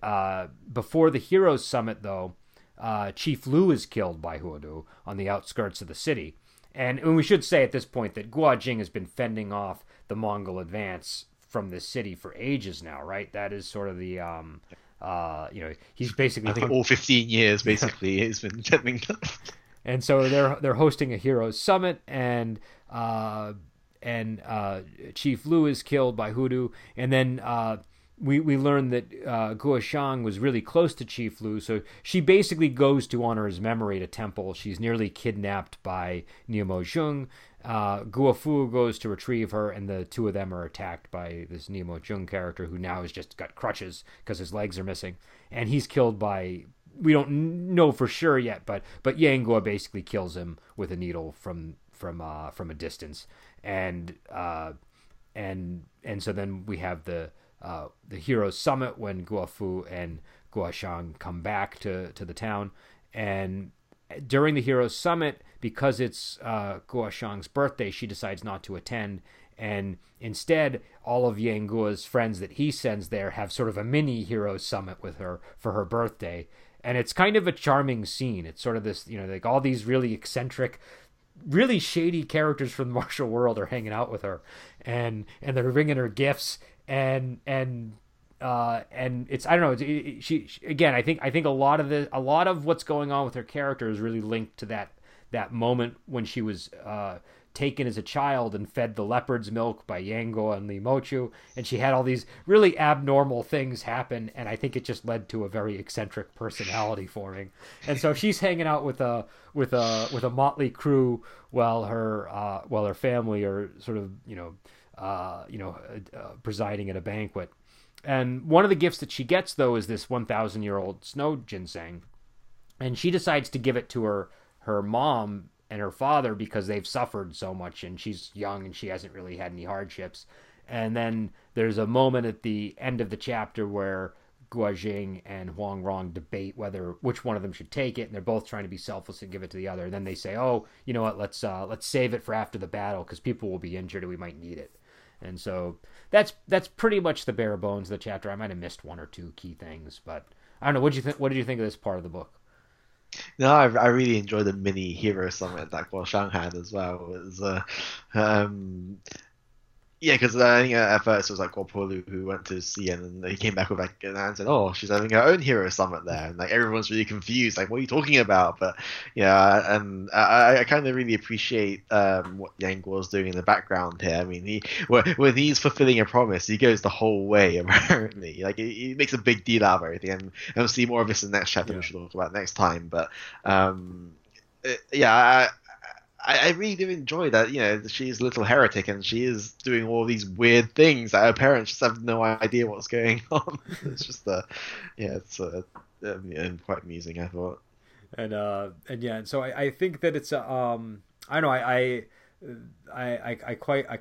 before the Heroes Summit, though, Chief Lu is killed by Huodu on the outskirts of the city. And we should say at this point that Guo Jing has been fending off the Mongol advance from this city for ages now, right? That is sort of the, he's basically... all 15 years, basically, he's been fending off. And so they're hosting a Heroes Summit, and Chief Lu is killed by Huodu, and then... We learn that Guo Xiang was really close to Chief Lu, so she basically goes to honor his memory at a temple. She's nearly kidnapped by Nemo Zheng. Guo Fu goes to retrieve her, and the two of them are attacked by this Nemo Zheng character, who now has just got crutches because his legs are missing. And he's killed by... we don't know for sure yet, but Yang Guo basically kills him with a needle from a distance. And so then we have the Heroes Summit, when Guo Fu and Guo Xiang come back to the town. And during the Heroes Summit, because it's Guo Xiang's birthday, she decides not to attend. And instead, all of Yang Guo's friends that he sends there have sort of a mini Heroes Summit with her for her birthday. And it's kind of a charming scene. It's sort of this, like all these really eccentric, really shady characters from the martial world are hanging out with her. And they're bringing her gifts. And it's, I don't know. She again. I think a lot of what's going on with her character is really linked to that moment when she was taken as a child and fed the leopard's milk by Yang Guo and Li Mochou, and she had all these really abnormal things happen. And I think it just led to a very eccentric personality forming. And so she's hanging out with a motley crew while her family are sort of presiding at a banquet. And one of the gifts that she gets, though, is this 1,000-year-old snow ginseng, and she decides to give it to her mom and her father because they've suffered so much, and she's young and she hasn't really had any hardships. And then there's a moment at the end of the chapter where Guo Jing and Huang Rong debate which one of them should take it, and they're both trying to be selfless and give it to the other. And then they say, "Oh, you know what? Let's save it for after the battle because people will be injured and we might need it." And so that's pretty much the bare bones of the chapter. I might have missed one or two key things, but I don't know. What did you think of this part of the book? No, I really enjoyed the mini hero summit that Guo Xiang had as well. It was, yeah, because I think at first it was like Guo Pu who went to see, and he came back with like an answer, and "Oh, she's having her own hero summit there," and like everyone's really confused, like, "What are you talking about?" But yeah, and I kind of really appreciate what Yang Guo's doing in the background here. I mean, when he's fulfilling a promise, he goes the whole way. Apparently, like he makes a big deal out of everything, and we'll see more of this in the next chapter. Yeah. We should talk about next time, but yeah. I really do enjoy that, she's a little heretic and she is doing all these weird things that her parents just have no idea what's going on. It's just, quite amusing, I thought. And so I think that it's, I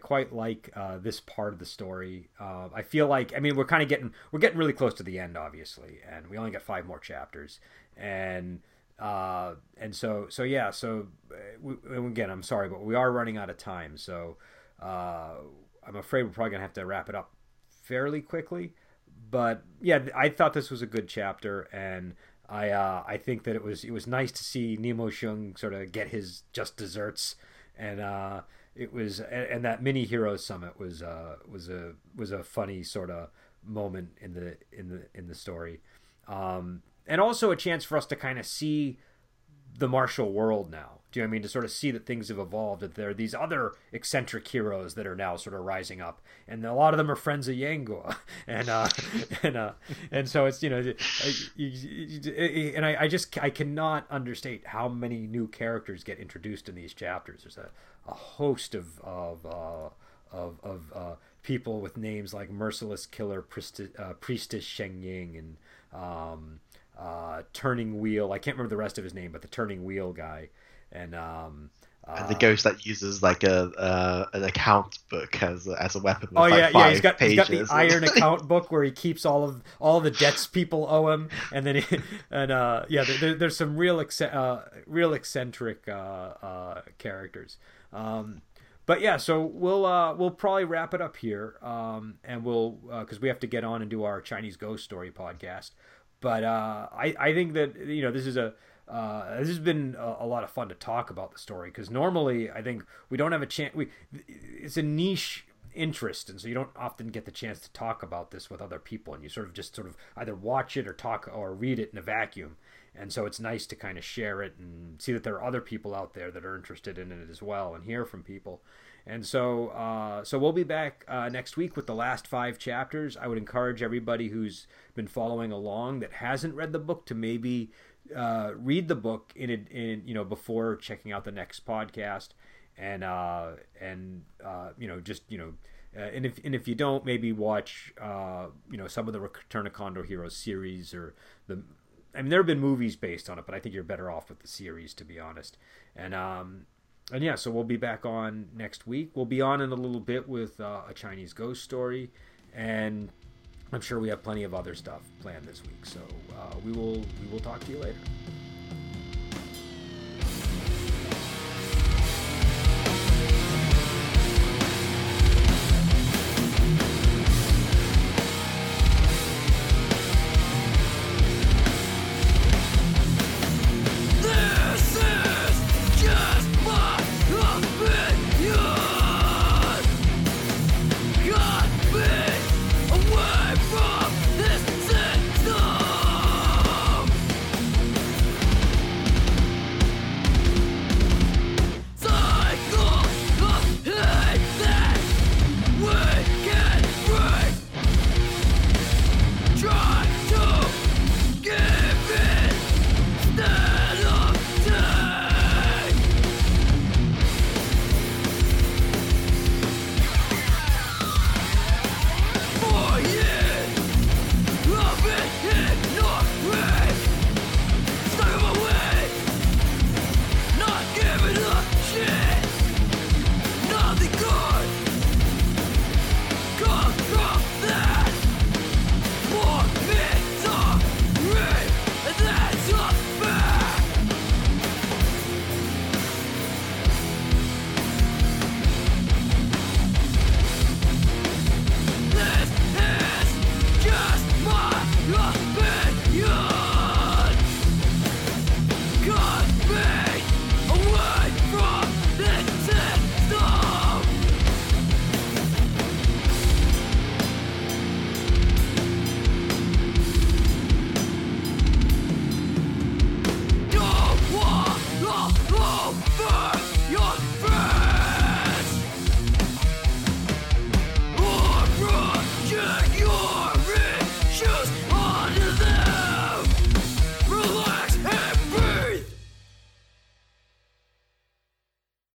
quite like this part of the story. I feel like, I mean, we're getting really close to the end, obviously, and we only got 5 more chapters, and so, I'm sorry, but we are running out of time. So, I'm afraid we're probably gonna have to wrap it up fairly quickly, but yeah, I thought this was a good chapter, and I think that it was nice to see Nemo Shung sort of get his just desserts, and, it was, and that mini hero summit was a funny sort of moment in the story, and also a chance for us to kind of see the martial world now. Do you know what I mean? To sort of see that things have evolved, that there are these other eccentric heroes that are now sort of rising up, and a lot of them are friends of Yang Guo, and so it's, you know, I cannot understate how many new characters get introduced in these chapters. There's a host of people with names like Merciless Killer Priestess Cheng Ying, and Turning Wheel. I can't remember the rest of his name, but the Turning Wheel guy, and the ghost that uses like an account book as a weapon. With, oh yeah, like, yeah. He's got the iron account book where he keeps all the debts people owe him, there's some real eccentric characters. But yeah, so we'll probably wrap it up here, and we'll because we have to get on and do our Chinese Ghost Story podcast. But I think that, you know, this has been a lot of fun to talk about the story, because normally I think we don't have a chance. It's a niche interest, and so you don't often get the chance to talk about this with other people, and you sort of either watch it or talk or read it in a vacuum. And so it's nice to kind of share it and see that there are other people out there that are interested in it as well, and hear from people. And so so we'll be back next week with the last 5 chapters. I would encourage everybody who's been following along that hasn't read the book to maybe read the book before checking out the next podcast, and if you don't, maybe watch some of the Return of Condor Heroes series, or there have been movies based on it, but I think you're better off with the series, to be honest. And yeah, so we'll be back on next week. We'll be on in a little bit with a Chinese Ghost Story, and I'm sure we have plenty of other stuff planned this week. So we will talk to you later.